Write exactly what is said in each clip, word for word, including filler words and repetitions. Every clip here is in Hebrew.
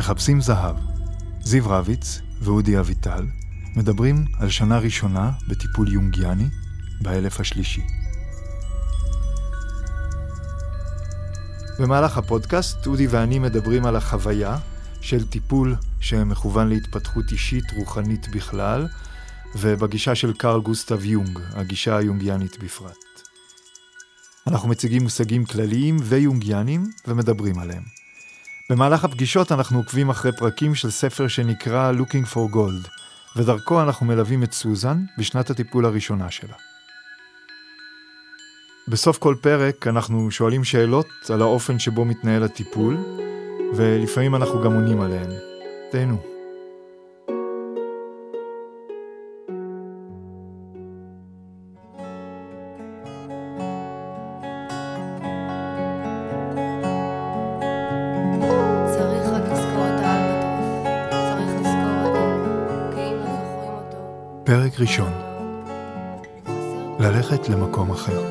מחפשים זהב. זיו רביץ ואודי אביטל מדברים על שנה ראשונה בטיפול יונגיאני באלף השלישי. במהלך הפודקאסט, אודי ואני מדברים על החוויה של טיפול שמכוון להתפתחות אישית רוחנית בכלל, ובגישה של קרל גוסטב יונג, הגישה היונגיאנית בפרט. אנחנו מציגים מושגים כלליים ויונגיאנים ומדברים עליהם. במהלך הפגישות אנחנו עוקבים אחרי פרקים של ספר שנקרא Looking for Gold, ודרכו אנחנו מלווים את סוזן בשנת הטיפול הראשונה שלה. בסוף כל פרק אנחנו שואלים שאלות על האופן שבו מתנהל הטיפול, ולפעמים אנחנו גם עונים עליהן. תהנו. צריך רק לזכור את האלבטרוס, צריך לזכור אותו, כי אם לא זוכרים אותו. פרק ראשון. ללכת למקום אחר.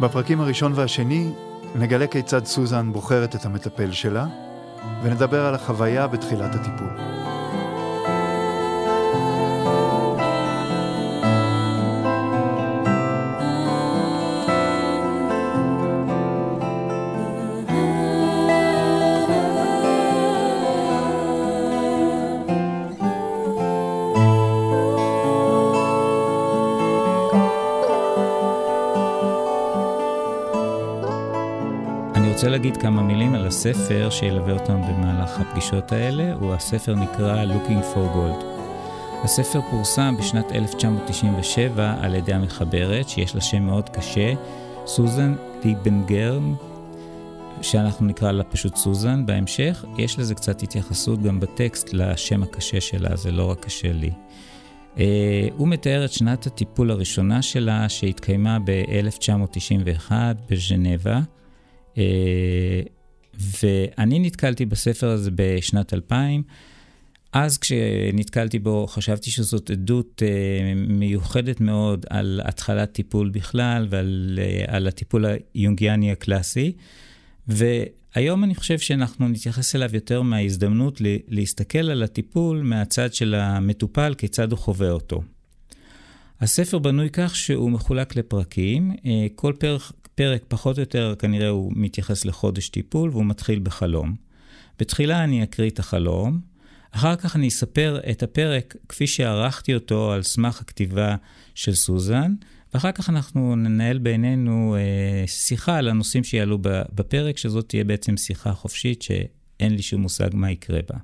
בפרקים הראשון והשני נגלה כיצד סוזן בוחרת את המטפל שלה, ונדבר על החוויה בתחילת הטיפול. אני רוצה להגיד כמה מילים על הספר שילווה אותם במהלך הפגישות האלה, והספר נקרא Looking for Gold. הספר פורסם בשנת אלף תשע מאות תשעים ושבע על ידי המחברת, שיש לה שם מאוד קשה, סוזן די בן גרם, שאנחנו נקרא לה פשוט סוזן בהמשך. יש לזה קצת התייחסות גם בטקסט לשם הקשה שלה, זה לא רק קשה לי. הוא מתאר את שנת הטיפול הראשונה שלה, שהתקיימה ב-אלף תשע מאות תשעים ואחת בז'נבה, Uh, ואני נתקלתי בספר הזה בשנת אלפיים. אז כשנתקלתי בו חשבתי שזאת עדות uh, מיוחדת מאוד על התחלת טיפול בכלל ועל uh, על הטיפול היונגיאני הקלאסי, והיום אני חושב שאנחנו נתייחס אליו יותר מההזדמנות ל- להסתכל על הטיפול מהצד של המטופל, כיצד הוא חווה אותו. הספר בנוי כך שהוא מחולק לפרקים, uh, כל פרק פרק פחות או יותר כנראה הוא מתייחס לחודש טיפול, והוא מתחיל בחלום. בתחילה אני אקריא את החלום, אחר כך אני אספר את הפרק כפי שערכתי אותו על סמך הכתיבה של סוזן, ואחר כך אנחנו ננהל בינינו אה, שיחה על הנושאים שיעלו בפרק, שזאת תהיה בעצם שיחה חופשית שאין לי שום מושג מה יקרה בה.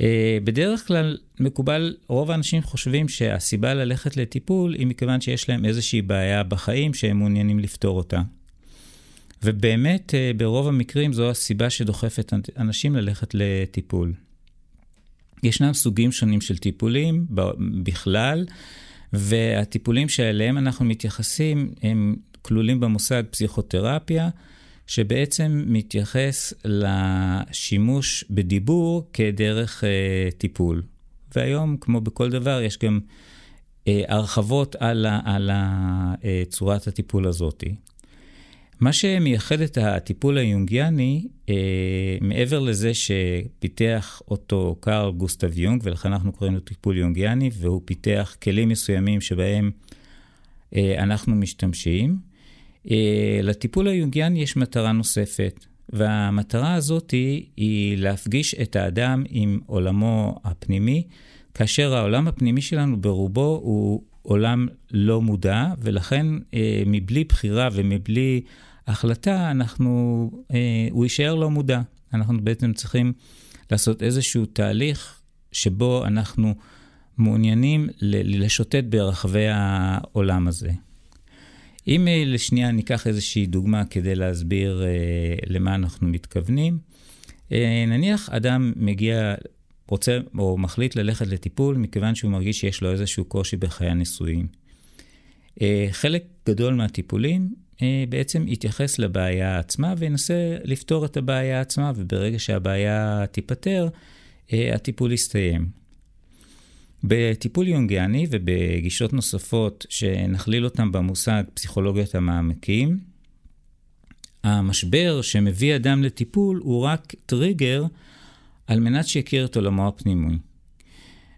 אה, בדרך כלל מקובל, רוב האנשים חושבים שהסיבה ללכת לטיפול היא מכיוון שיש להם איזושהי בעיה בחיים שהם מעוניינים לפתור אותה. ובאמת, ברוב המקרים זו הסיבה שדוחפת אנשים ללכת לטיפול. ישנם סוגים שונים של טיפולים בכלל, והטיפולים שאליהם אנחנו מתייחסים הם כלולים במושג פסיכותרפיה, שבעצם מתייחס לשימוש בדיבור כדרך אה, טיפול. והיום, כמו בכל דבר, יש גם אה, הרחבות על, ה, על ה, אה, צורת הטיפול הזאת. מה שמייחד את הטיפול היונגיאני, אה, מעבר לזה שפיתח אותו קרל גוסטב יונג, ולכן אנחנו קוראים לו טיפול יונגיאני, והוא פיתח כלים מסוימים שבהם אה, אנחנו משתמשים, אה, לטיפול היונגיאני יש מטרה נוספת. והמטרה הזאת היא להפגיש את האדם עם עולמו הפנימי, כאשר העולם הפנימי שלנו ברובו הוא עולם לא מודע, ולכן מבלי בחירה ומבלי החלטה אנחנו, הוא יישאר לא מודע. אנחנו בעצם צריכים לעשות איזשהו תהליך שבו אנחנו מעוניינים לשוטט ברחבי העולם הזה. אם לשנייה ניקח איזושהי דוגמה כדי להסביר אה, למה אנחנו מתכוונים, אה, נניח אדם מגיע, רוצה או מחליט ללכת לטיפול, מכיוון שהוא מרגיש שיש לו איזשהו קושי בחיי הנישואים. אה, חלק גדול מהטיפולים אה, בעצם יתייחס לבעיה עצמה, וינסה לפתור את הבעיה עצמה, וברגע שהבעיה תיפטר, אה, הטיפול יסתיים. בטיפול יונגיאני ובגישות נוספות שנכליל אותם במושג פסיכולוגיות המעמקים, המשבר שמביא אדם לטיפול הוא רק טריגר על מנת שיכיר את עולמו הפנימי.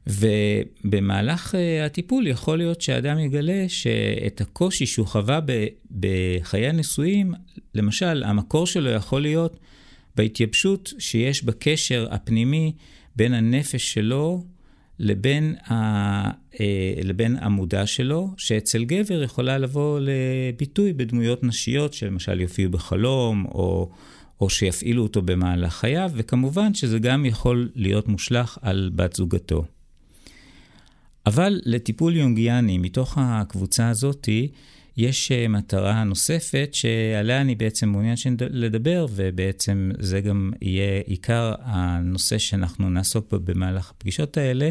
ובמהלך הטיפול יכול להיות שהאדם יגלה שאת הקושי שהוא חווה בחיי הנישואים, למשל, המקור שלו יכול להיות בהתייבשות שיש בקשר הפנימי בין הנפש שלו לבין, ה... לבין המודע שלו, שאצל גבר יכולה לבוא לביטוי בדמויות נשיות, שלמשל יופיעו בחלום או... או שיפעילו אותו במהלך חייו, וכמובן שזה גם יכול להיות מושלך על בת זוגתו. אבל לטיפול יונגיאני, מתוך הקבוצה הזאת, יש מטרה נוספת שעליה אני בעצם מעוניין לדבר, ובעצם זה גם יהיה עיקר הנושא שאנחנו נעסוק בו במהלך הפגישות האלה,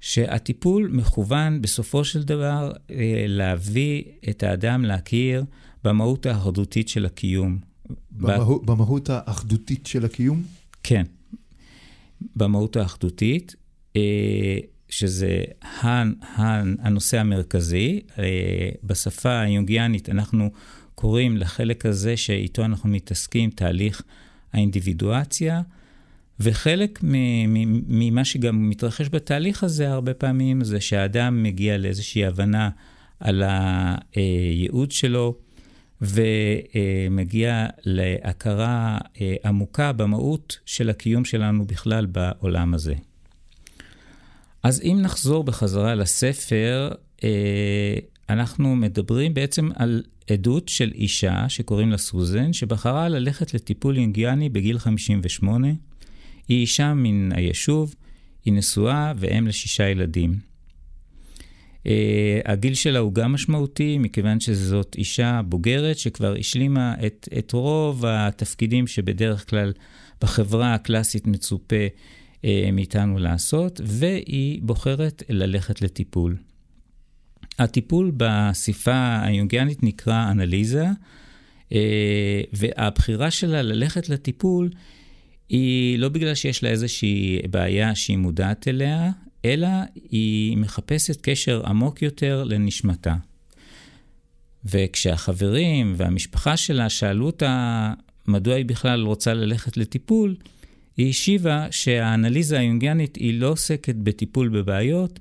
שהטיפול מכוון בסופו של דבר להביא את האדם להכיר במהות ההרדותית של הקיום. במהו, ב... במהות האחדותית של הקיום? כן, במהות האחדותית, שזה הנושא המרכזי. בשפה היונגיאנית אנחנו קוראים לחלק הזה שאיתו אנחנו מתעסקים תהליך האינדיבידואציה, וחלק ממה שגם מתרחש בתהליך הזה הרבה פעמים, זה שהאדם מגיע לאיזושהי הבנה על הייעוד שלו, ומגיע להכרה עמוקה במהות של הקיום שלנו בכלל בעולם הזה. אז אם נחזור בחזרה לספר, אנחנו מדברים בעצם על עדות של אישה שקוראים לה סוזן, שבחרה ללכת לטיפול יונגיאני בגיל חמישים ושמונה. היא אישה מן היישוב, היא נשואה ואם לשישה ילדים. Uh, הגיל שלה הוא גם משמעותי, מכיוון שזאת אישה בוגרת שכבר השלימה את, את רוב התפקידים שבדרך כלל בחברה הקלאסית מצופה uh, מאיתנו לעשות, והיא בוחרת ללכת לטיפול. הטיפול בשפה היונגיאנית נקרא אנליזה, uh, והבחירה שלה ללכת לטיפול היא לא בגלל שיש לה איזושהי בעיה שהיא מודעת אליה, אלא היא מחפשת קשר עמוק יותר לנשמתה. וכשהחברים והמשפחה שלה שאלו אותה מדוע היא בכלל רוצה ללכת לטיפול, היא השיבה שהאנליזה היונגיאנית היא לא עוסקת בטיפול בבעיות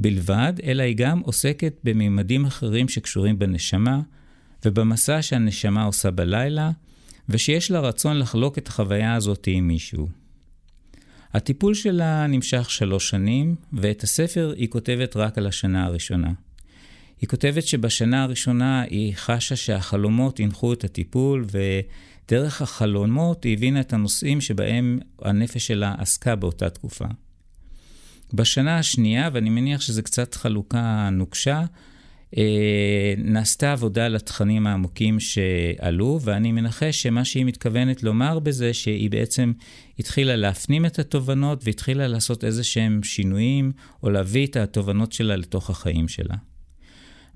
בלבד, אלא היא גם עוסקת בממדים אחרים שקשורים בנשמה, ובמסע שהנשמה עושה בלילה, ושיש לה רצון לחלוק את החוויה הזאת עם מישהו. הטיפול שלה נמשך שלוש שנים, ואת הספר היא כותבת רק על השנה הראשונה. היא כותבת שבשנה הראשונה היא חשה שהחלומות הנחו את הטיפול, ודרך החלומות היא הבינה את הנושאים שבהם הנפש שלה עסקה באותה תקופה. בשנה השנייה, ואני מניח שזה קצת חלוקה נוקשה, נעשתה עבודה על התכנים העמוקים שעלו, ואני מנחש שמה שהיא מתכוונת לומר בזה, שהיא בעצם התחילה להפנים את התובנות, והתחילה לעשות איזה שהם שינויים, או להביא את התובנות שלה לתוך החיים שלה.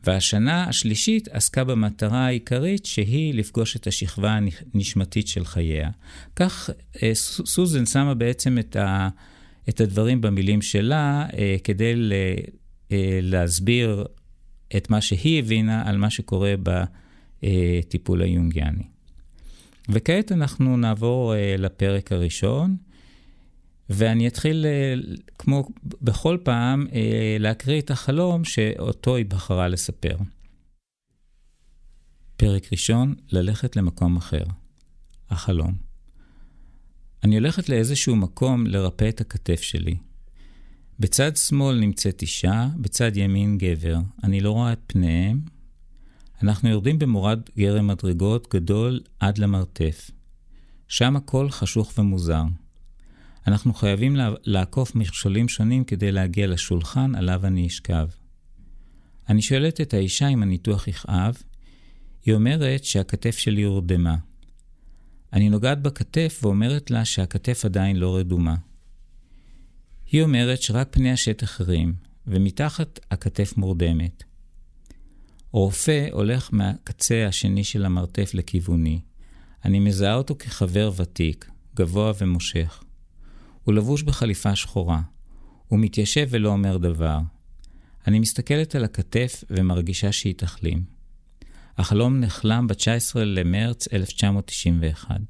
והשנה השלישית עסקה במטרה העיקרית, שהיא לפגוש את השכבה הנשמתית של חייה. כך סוזן שמה בעצם את, ה, את הדברים במילים שלה, כדי להסביר את מה שהיא הבינה על מה שקורה בטיפול היונגיאני. וכעת אנחנו נעבור לפרק הראשון, ואני אתחיל, כמו בכל פעם, להקריא את החלום שאותו היא בחרה לספר. פרק ראשון, ללכת למקום אחר. החלום. אני הולכת לאיזשהו מקום לרפא את הכתף שלי. בצד שמאל נמצאת אישה, בצד ימין גבר. אני לא רואה את פניהם. אנחנו יורדים במורד גרם מדרגות גדול עד למרתף. שם הכל חשוך ומוזר. אנחנו חייבים לעקוף מכשולים שונים כדי להגיע לשולחן עליו אני אשכב. אני שואלת את האישה אם הניתוח יכאב. היא אומרת שהכתף שלי הורדמה. אני נוגעת בכתף ואומרת לה שהכתף עדיין לא רדומה. היא אומרת שרק פני השטח הרים, ומתחת הכתף מורדמת. רופא הולך מהקצה השני של המרתף לכיווני. אני מזהה אותו כחבר ותיק, גבוה ומושך. הוא לבוש בחליפה שחורה. הוא מתיישב ולא אומר דבר. אני מסתכלת על הכתף ומרגישה שהיא תחלים. החלום נחלם ב-תשעה עשר למרץ אלף תשע מאות תשעים ואחת.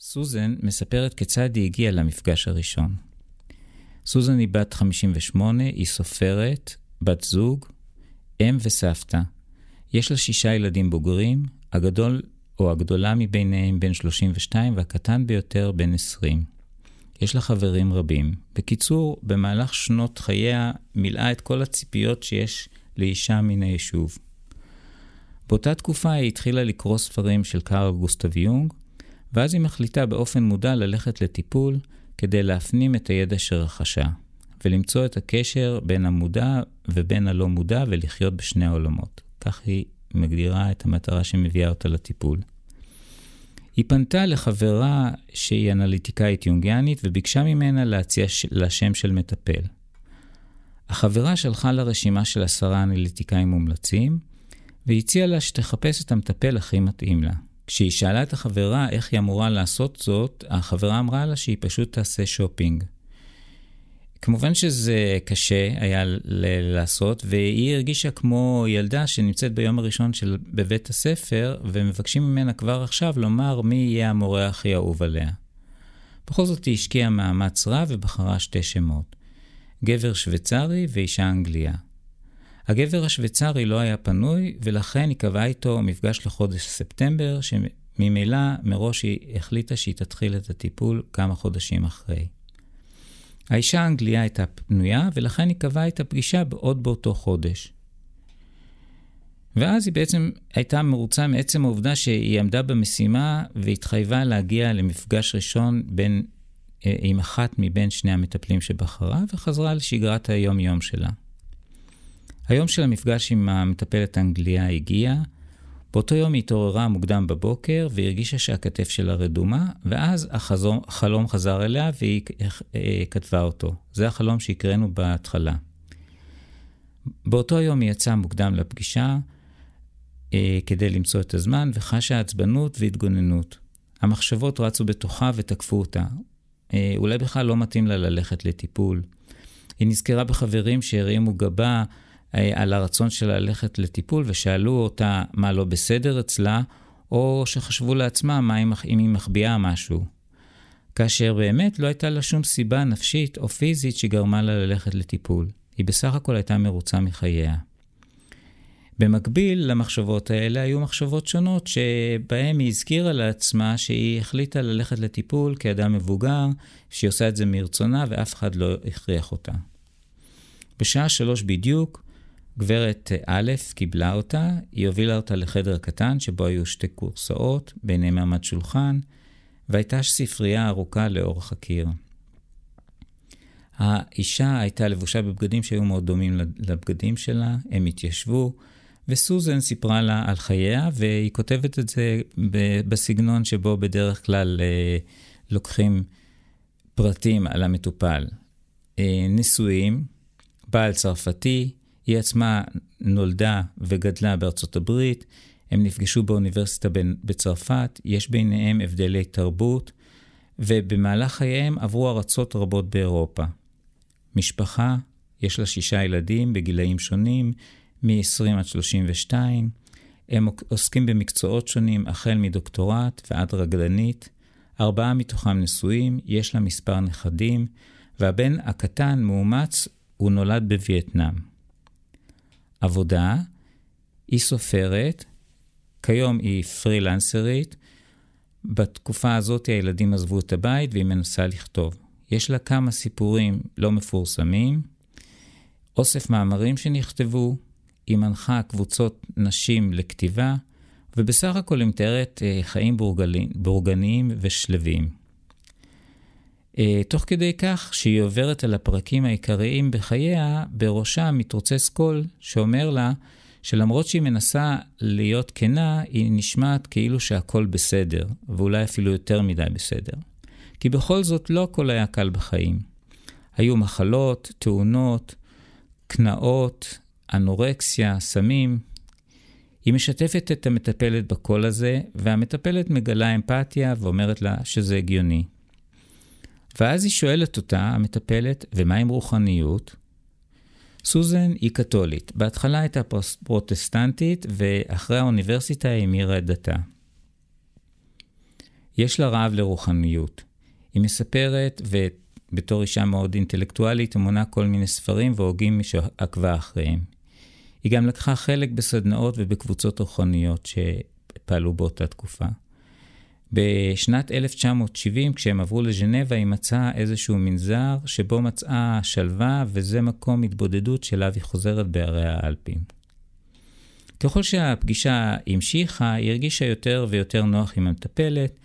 סוזן מספרת כיצד היא הגיעה למפגש הראשון. סוזן היא בת חמישים ושמונה, היא סופרת, בת זוג, אם וסבתא. יש לה שישה ילדים בוגרים, הגדול או הגדולה מביניהם בין שלושים ושתיים והקטן ביותר בין עשרים. יש לה חברים רבים. בקיצור, במהלך שנות חייה מילאה את כל הציפיות שיש לאישה מן היישוב. באותה תקופה היא התחילה לקרוא ספרים של קארל גוסטב יונג, ואז היא מחליטה באופן מודע ללכת לטיפול כדי להפנים את הידע שרכשה, ולמצוא את הקשר בין המודע ובין הלא מודע ולחיות בשני העולמות. כך היא מגדירה את המטרה שמביאה אותה לטיפול. היא פנתה לחברה שהיא אנליטיקאית יונגיאנית וביקשה ממנה להציע לה שם של מטפל. החברה שלחה לה רשימה של עשרה אנליטיקאים מומלצים, והציעה לה שתחפש את המטפל הכי מתאים לה. כשהיא שאלה את החברה איך היא אמורה לעשות זאת, החברה אמרה לה שהיא פשוט תעשה שופינג. כמובן שזה קשה היה ל- לעשות, והיא הרגישה כמו ילדה שנמצאת ביום הראשון של בבית הספר, ומבקשים ממנה כבר עכשיו לומר מי יהיה המורה הכי אהוב עליה. בכל זאת היא השקיעה מאמץ רב ובחרה שתי שמות, גבר שוויצרי ואישה אנגליה. הגבר השוויצרי לא היה פנוי, ולכן היא קבעה איתו מפגש לחודש ספטמבר, שממילא מראש היא החליטה שהיא תתחיל את הטיפול כמה חודשים אחרי. האישה האנגליה הייתה פנויה, ולכן היא קבעה את הפגישה עוד באותו חודש. ואז היא בעצם הייתה מרוצה מעצם העובדה שהיא עמדה במשימה, והתחייבה להגיע למפגש ראשון בין, עם אחת מבין שני המטפלים שבחרה, וחזרה לשגרת היום-יום שלה. היום של המפגש עם המטפלת האנגליה הגיעה, באותו יום היא התעוררה מוקדם בבוקר והרגישה שהכתף שלה רדומה, ואז החלום חזר אליה והיא כתבה אותו. זה החלום שהקראנו בהתחלה. באותו יום היא יצאה מוקדם לפגישה כדי למצוא את הזמן, וחשה עצבנות והתגוננות. המחשבות רצו בתוכה ותקפו אותה. אולי בכלל לא מתאים לה ללכת לטיפול. היא נזכרה בחברים שהרימו גבה על הרצון שלה ללכת לטיפול, ושאלו אותה מה לא בסדר אצלה, או שחשבו לעצמה מה אם היא מחביאה משהו. כאשר באמת לא הייתה לה שום סיבה נפשית או פיזית שגרמה לה ללכת לטיפול. היא בסך הכל הייתה מרוצה מחייה. במקביל למחשבות האלה היו מחשבות שונות, שבהם היא הזכירה לעצמה שהיא החליטה ללכת לטיפול כאדם מבוגר, שהיא עושה את זה מרצונה ואף אחד לא הכריח אותה. בשעה שלוש בדיוק, גברת א' קיבלה אותה, היא הובילה אותה לחדר קטן שבו היו שתי קורסאות, ביניהם עמד שולחן, והייתה ספרייה ארוכה לאורך הקיר. האישה הייתה לבושה בבגדים שהיו מאוד דומים לבגדים שלה, הם התיישבו, וסוזן סיפרה לה על חייה, והיא כותבת את זה בסגנון שבו בדרך כלל לוקחים פרטים על המטופל. נישואים, בעל צרפתי, היא עצמה נולדה וגדלה בארצות הברית, הם נפגשו באוניברסיטה בצרפת, יש ביניהם הבדלי תרבות, ובמהלך חייהם עברו ארצות רבות באירופה. משפחה, יש לה שישה ילדים בגילאים שונים, מ-עשרים עד שלושים ושתיים, הם עוסקים במקצועות שונים, החל מדוקטורט ועד רגלנית, ארבעה מתוכם נשואים, יש לה מספר נכדים, והבן הקטן מאומץ, הוא נולד בווייטנאם. עבודה, היא סופרת, כיום היא פרילנסרית, בתקופה הזאת הילדים עזבו את הבית והיא מנסה לכתוב. יש לה כמה סיפורים לא מפורסמים, אוסף מאמרים שנכתבו, היא מנחה קבוצות נשים לכתיבה, ובסך הכל היא מתארת חיים בורגניים ושלווים. תוך כדי כך שהיא עוברת על הפרקים העיקריים בחייה, בראשה מתרוצץ קול שאומר לה שלמרות שהיא מנסה להיות כנה, היא נשמעת כאילו שהכל בסדר, ואולי אפילו יותר מדי בסדר. כי בכל זאת לא הכל היה קל בחיים. היו מחלות, תאונות, קנאות, אנורקסיה, סמים. היא משתפת את המטפלת בקול הזה, והמטפלת מגלה אמפתיה ואומרת לה שזה הגיוני. ואז היא שואלת אותה, המטפלת, ומה עם רוחניות? סוזן היא קתולית. בהתחלה הייתה פרוטסטנטית, ואחרי האוניברסיטה היא המירה את דתה. יש לה רעב לרוחניות. היא מספרת, ובתור אישה מאוד אינטלקטואלית, היא מונה כל מיני ספרים והוגים שעקבה אחריהם. היא גם לקחה חלק בסדנאות ובקבוצות רוחניות שפעלו באותה תקופה. בשנת אלף תשע מאות שבעים, כשהם עברו לז'נבה, היא מצאה איזשהו מנזר שבו מצאה שלווה, וזה מקום התבודדות שלה והיא חוזרת בערי האלפים. ככל שהפגישה המשיכה, היא הרגישה יותר ויותר נוח עם המטפלת,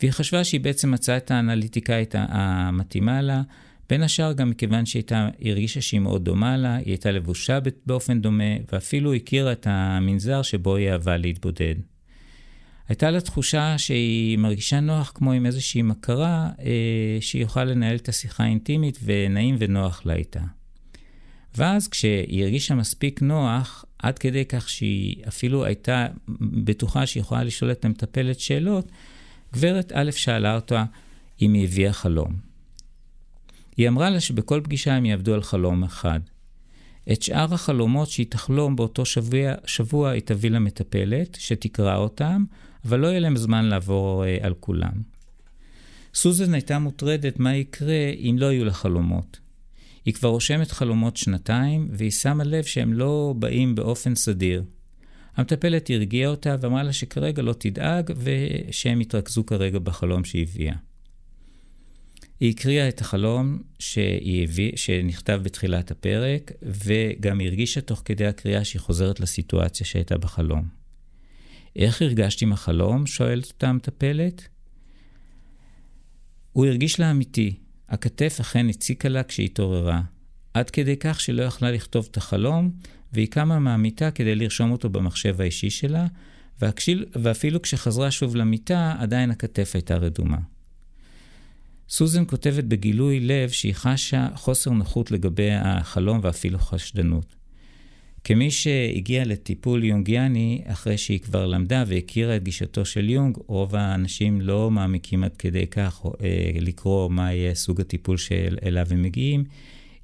והיא חשבה שהיא בעצם מצאה את האנליטיקאית המתאימה לה, בין השאר גם מכיוון שהיא הרגישה שהיא מאוד דומה לה, היא הייתה לבושה באופן דומה, ואפילו הכירה את המנזר שבו היא אהבה להתבודד. הייתה לה תחושה שהיא מרגישה נוח כמו עם איזושהי מכרה, אה, שהיא יוכל לנהל את השיחה האינטימית ונעים ונוח לה איתה. ואז כשהיא הרגישה מספיק נוח, עד כדי כך שהיא אפילו הייתה בטוחה שהיא יכולה לשאול את המטפלת שאלות, גברת א' שאלה אותה אם היא הביאה חלום. היא אמרה לה שבכל פגישה הם יעבדו על חלום אחד. את שאר החלומות שהיא תחלום באותו שבוע, שבוע היא תביא למטפלת, שתקרא אותם, אבל לא יהיה להם זמן לעבור על כולם. סוזן הייתה מוטרדת מה יקרה אם לא יהיו לה חלומות. היא כבר רושמת חלומות שנתיים, והיא שמה לב שהם לא באים באופן סדיר. המטפלת הרגיעה אותה ואמרה לה שכרגע לא תדאג, ושהם יתרכזו כרגע בחלום שהביאה. היא הקריאה את החלום שהביא, שנכתב בתחילת הפרק, וגם הרגישה תוך כדי הקריאה שהיא חוזרת לסיטואציה שהייתה בחלום. איך הרגשתי עם החלום? שואלת אותה המטפלת. הוא הרגיש לה אמיתי. הכתף אכן הציקה לה כשהיא התעוררה, עד כדי כך שלא יכלה לכתוב את החלום, והיא קמה מהמיטה כדי לרשום אותו במחשב האישי שלה, ואפילו כשחזרה שוב למיטה, עדיין הכתף הייתה רדומה. סוזן כותבת בגילוי לב שהיא חשה חוסר נוחות לגבי החלום ואפילו חשדנות. כמי שהגיעה לטיפול יונגיאני אחרי שהיא כבר למדה והכירה את גישתו של יונג, רוב האנשים לא מעמיקים עד כדי כך לקרוא מה יהיה סוג הטיפול שאליו הם מגיעים.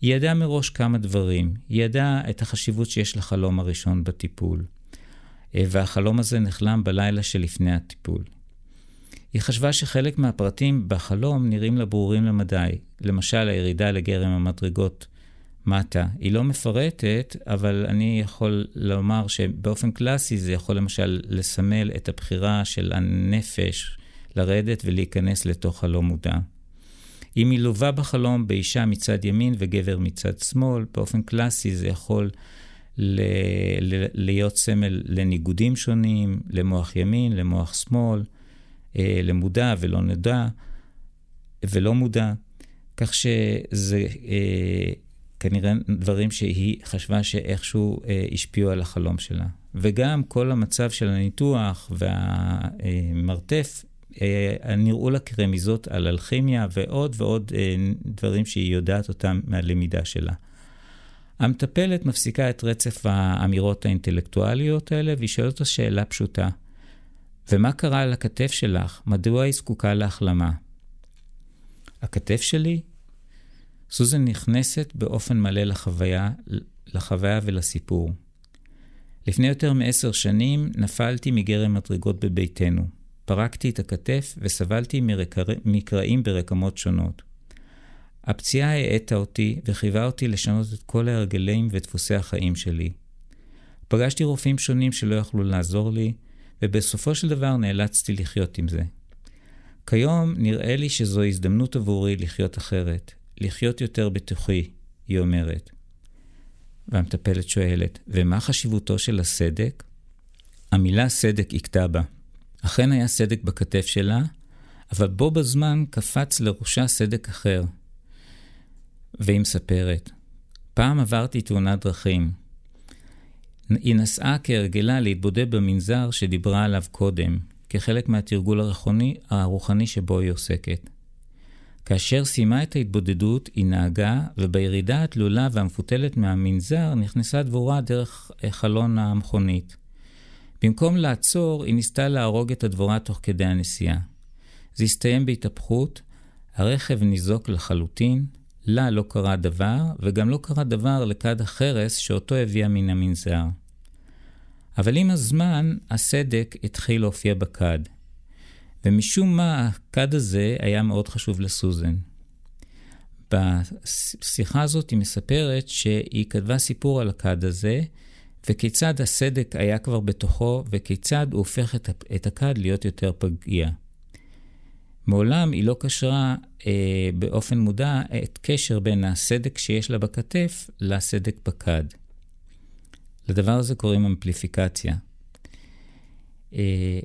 היא ידעה מראש כמה דברים. היא ידעה את החשיבות שיש לחלום הראשון בטיפול. והחלום הזה נחלם בלילה שלפני הטיפול. היא חשבה שחלק מהפרטים בחלום נראים לה ברורים למדי. למשל, הירידה לגרם המדרגות מטה. היא לא מפרטת, אבל אני יכול לומר שבאופן קלאסי זה יכול למשל לסמל את הבחירה של הנפש לרדת ולהיכנס לתוך חלום מודע. היא מלווה בחלום באישה מצד ימין וגבר מצד שמאל. באופן קלאסי זה יכול ל... ל... להיות סמל לניגודים שונים, למוח ימין, למוח שמאל. למודע ולא נודע ולא מודע, כך שזה אה, כנראה דברים שהיא חשבה שאיכשהו אה, השפיעו על החלום שלה. וגם כל המצב של הניתוח והמרתף אה, נראו לה כרמיזות על אלכימיה ועוד ועוד אה, דברים שהיא יודעת אותם מהלמידה שלה. המטפלת מפסיקה את רצף האמירות האינטלקטואליות האלה והיא שואלת אותה שאלה פשוטה. ומה קרה על הכתף שלך? מדוע היא זקוקה להחלמה? הכתף שלי? סוזן נכנסת באופן מלא לחוויה, לחוויה ולסיפור. לפני יותר מעשר שנים נפלתי מגרם מדרגות בביתנו. פרקתי את הכתף וסבלתי מקרעים ברקמות שונות. הפציעה העטה אותי וחיווה אותי לשנות את כל ההרגלים ודפוסי החיים שלי. פגשתי רופאים שונים שלא יכלו לעזור לי, ובסופו של דבר נאלצתי לחיות עם זה. כיום נראה לי שזו הזדמנות עבורי לחיות אחרת, לחיות יותר בטוחי, היא אומרת. והמטפלת שואלת, ומה חשיבותו של הסדק? המילה סדק הכתה בה. אכן היה סדק בכתף שלה, אבל בו בזמן קפץ לראשה סדק אחר. והיא מספרת, פעם עברתי תאונת דרכים. היא נסעה כהרגלה להתבודד במנזר שדיברה עליו קודם, כחלק מהתרגול הרוחני, הרוחני שבו היא עוסקת. כאשר סיימה את ההתבודדות, היא נהגה, ובירידה התלולה והמפותלת מהמנזר נכנסה דבורה דרך חלון המכונית. במקום לעצור, היא ניסתה להרוג את הדבורה תוך כדי הנסיעה. זה הסתיים בהתהפכות, הרכב ניזוק לחלוטין, לה לא קרה דבר, וגם לא קרה דבר לכד החרס שאותו הביאה מן המנזר. אבל עם הזמן, הסדק התחיל להופיע בכד. ומשום מה, הכד הזה היה מאוד חשוב לסוזן. בשיחה הזאת היא מספרת שהיא כתבה סיפור על הכד הזה, וכיצד הסדק היה כבר בתוכו, וכיצד הוא הופך את הכד להיות יותר פגיע. מעולם היא לא קשרה אה, באופן מודע את קשר בין הסדק שיש לה בכתף לסדק בכד. לדבר הזה קוראים אמפליפיקציה. אה,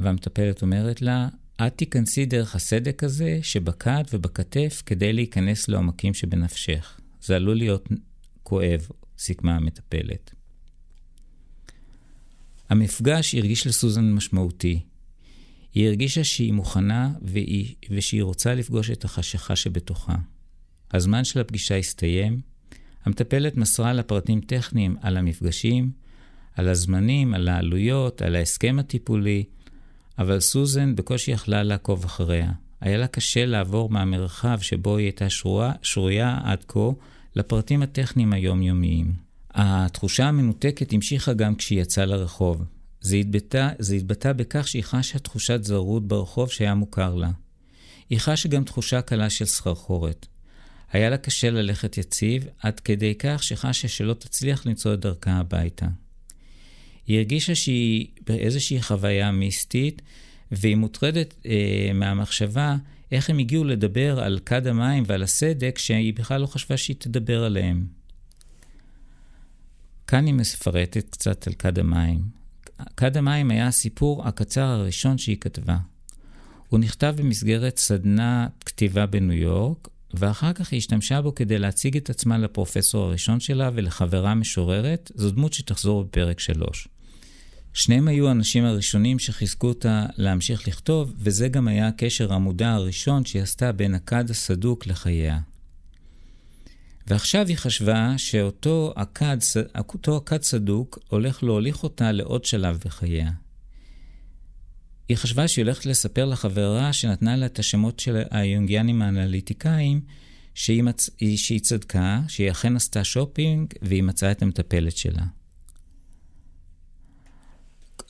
והמטפלת אומרת לה, את תיכנסי דרך הסדק הזה שבכד ובכתף כדי להיכנס לעומקים שבנפשך. זה עלול להיות כואב, סיכמה המטפלת. המפגש הרגיש לסוזן משמעותי. היא הרגישה שהיא מוכנה והיא, ושהיא רוצה לפגוש את החשכה שבתוכה. הזמן של הפגישה הסתיים. המטפלת מסרה לה פרטים טכניים על המפגשים, על הזמנים, על העלויות, על ההסכם הטיפולי, אבל סוזן בקושי יכלה לעקוב אחריה. היה לה קשה לעבור מהמרחב שבו היא הייתה שרויה, שרויה עד כה לפרטים הטכניים היומיומיים. התחושה המנותקת המשיכה גם כשהיא יצאה לרחוב. זה התבטא, זה התבטא בכך שהיא חשה תחושת זרות ברחוב שהיה מוכר לה. היא חשה גם תחושה קלה של סחרחורת. היה לה קשה ללכת יציב, עד כדי כך שחשה שלא תצליח למצוא את דרכה הביתה. היא הרגישה שהיא באיזושהי חוויה מיסטית, והיא מוטרדת אה, מהמחשבה איך הם הגיעו לדבר על כד המים ועל הסדק שהיא בכלל לא חשבה שהיא תדבר עליהם. כאן היא מפרטת קצת על כד המים. כד המים היה הסיפור הקצר הראשון שהיא כתבה. הוא נכתב במסגרת סדנה כתיבה בניו יורק, ואחר כך היא השתמשה בו כדי להציג את עצמה לפרופסור הראשון שלה ולחברה משוררת, זו דמות שתחזור בפרק שלוש. שניהם היו האנשים הראשונים שחיזקו אותה להמשיך לכתוב, וזה גם היה הקשר המודע הראשון שהיא עשתה בין הכד הסדוק לחייה. ועכשיו היא חשבה שאותו הכד, אותו הכד סדוק הולך להוליך אותה לעוד שלב בחייה. היא חשבה שהיא הולכת לספר לחברה שנתנה לה את השמות של היונגיאנים האנליטיקאים, שהיא, מצ... שהיא צדקה, שהיא אכן עשתה שופינג והיא מצאה את המטפלת שלה.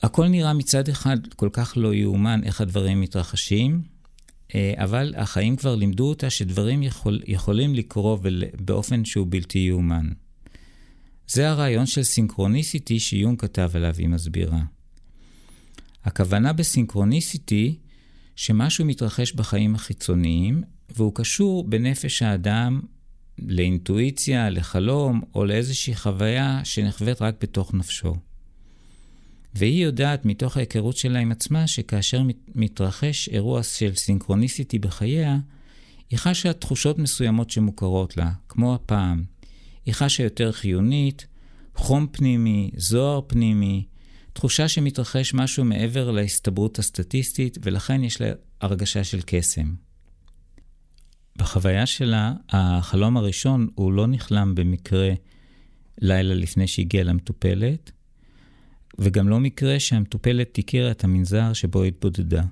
הכל נראה מצד אחד כל כך לא יאומן איך הדברים מתרחשים, אבל החיים כבר לימדו אותה שדברים יכול, יכולים לקרוא ול, באופן שהוא בלתי יאומן. זה הרעיון של סינכרוניסיטי שיונג כתב עליו, היא מסבירה. הכוונה בסינכרוניסיטי שמשהו מתרחש בחיים החיצוניים, והוא קשור בנפש האדם לאינטואיציה, לחלום או לאיזושהי חוויה שנחוות רק בתוך נפשו. והיא יודעת מתוך ההיכרות שלה עם עצמה שכאשר מתרחש אירוע של סינכרוניסיטי בחייה, היא חשה תחושות מסוימות שמוכרות לה, כמו הפעם. היא חשה יותר חיונית, חום פנימי, זוהר פנימי, תחושה שמתרחש משהו מעבר להסתברות הסטטיסטית, ולכן יש לה הרגשה של קסם. בחוויה שלה, החלום הראשון הוא לא נחלם במקרה לילה לפני שהגיעה למטופלת, וגם לא מקרה שהמטופלת הכירה את המנזר שבו התבודדה.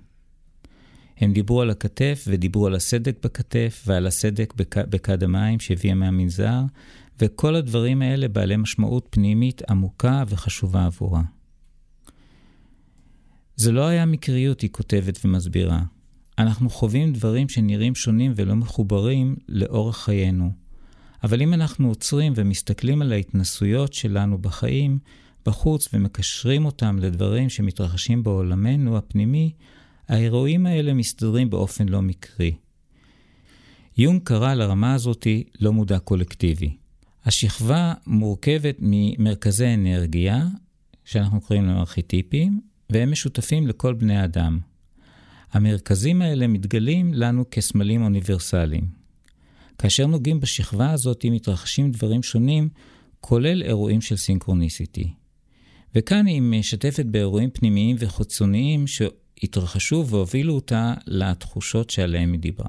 הם דיברו על הכתף ודיברו על הסדק בכתף ועל הסדק בכד המים שהביאה מהמנזר, וכל הדברים האלה בעלי משמעות פנימית עמוקה וחשובה עבורה. זה לא היה מקריות, היא כותבת ומסבירה. אנחנו חווים דברים שנראים שונים ולא מחוברים לאורך חיינו. אבל אם אנחנו עוצרים ומסתכלים על ההתנסויות שלנו בחיים, בחוץ ומקשרים אותם לדברים שמתרחשים בעולמנו הפנימי, האירועים האלה מסתדרים באופן לא מקרי. יונג קרא לרמה הזאת לא מודע קולקטיבי. השכבה מורכבת ממרכזי אנרגיה, שאנחנו קוראים להם ארכיטיפים, והם משותפים לכל בני האדם. המרכזים האלה מתגלים לנו כסמלים אוניברסליים. כאשר נוגעים בשכבה הזאת מתרחשים דברים שונים, כולל אירועים של סינכרוניסיטי. וכאן היא משתפת באירועים פנימיים וחיצוניים שהתרחשו והובילו אותה לתחושות שעליהם היא דיברה.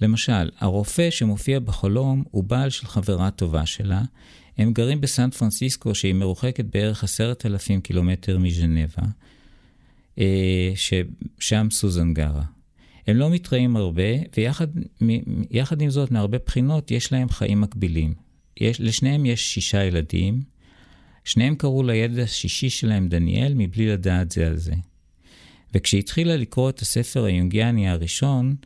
למשל, הרופא שמופיע בחלום הוא בעל של חברה טובה שלה. הם גרים בסן פרנסיסקו שהיא מרוחקת בערך עשרת אלפים קילומטר מז'נבה, ששם סוזן גרה. הם לא מתראים הרבה, ויחד יחד עם זאת, מהרבה בחינות, יש להם חיים מקבילים. יש, לשניהם יש שישה ילדים, שניהם קראו לילד השישי שלהם דניאל, מבלי לדעת זה על זה. וכשהתחילה לקרוא את הספר היונגיאני הראשון,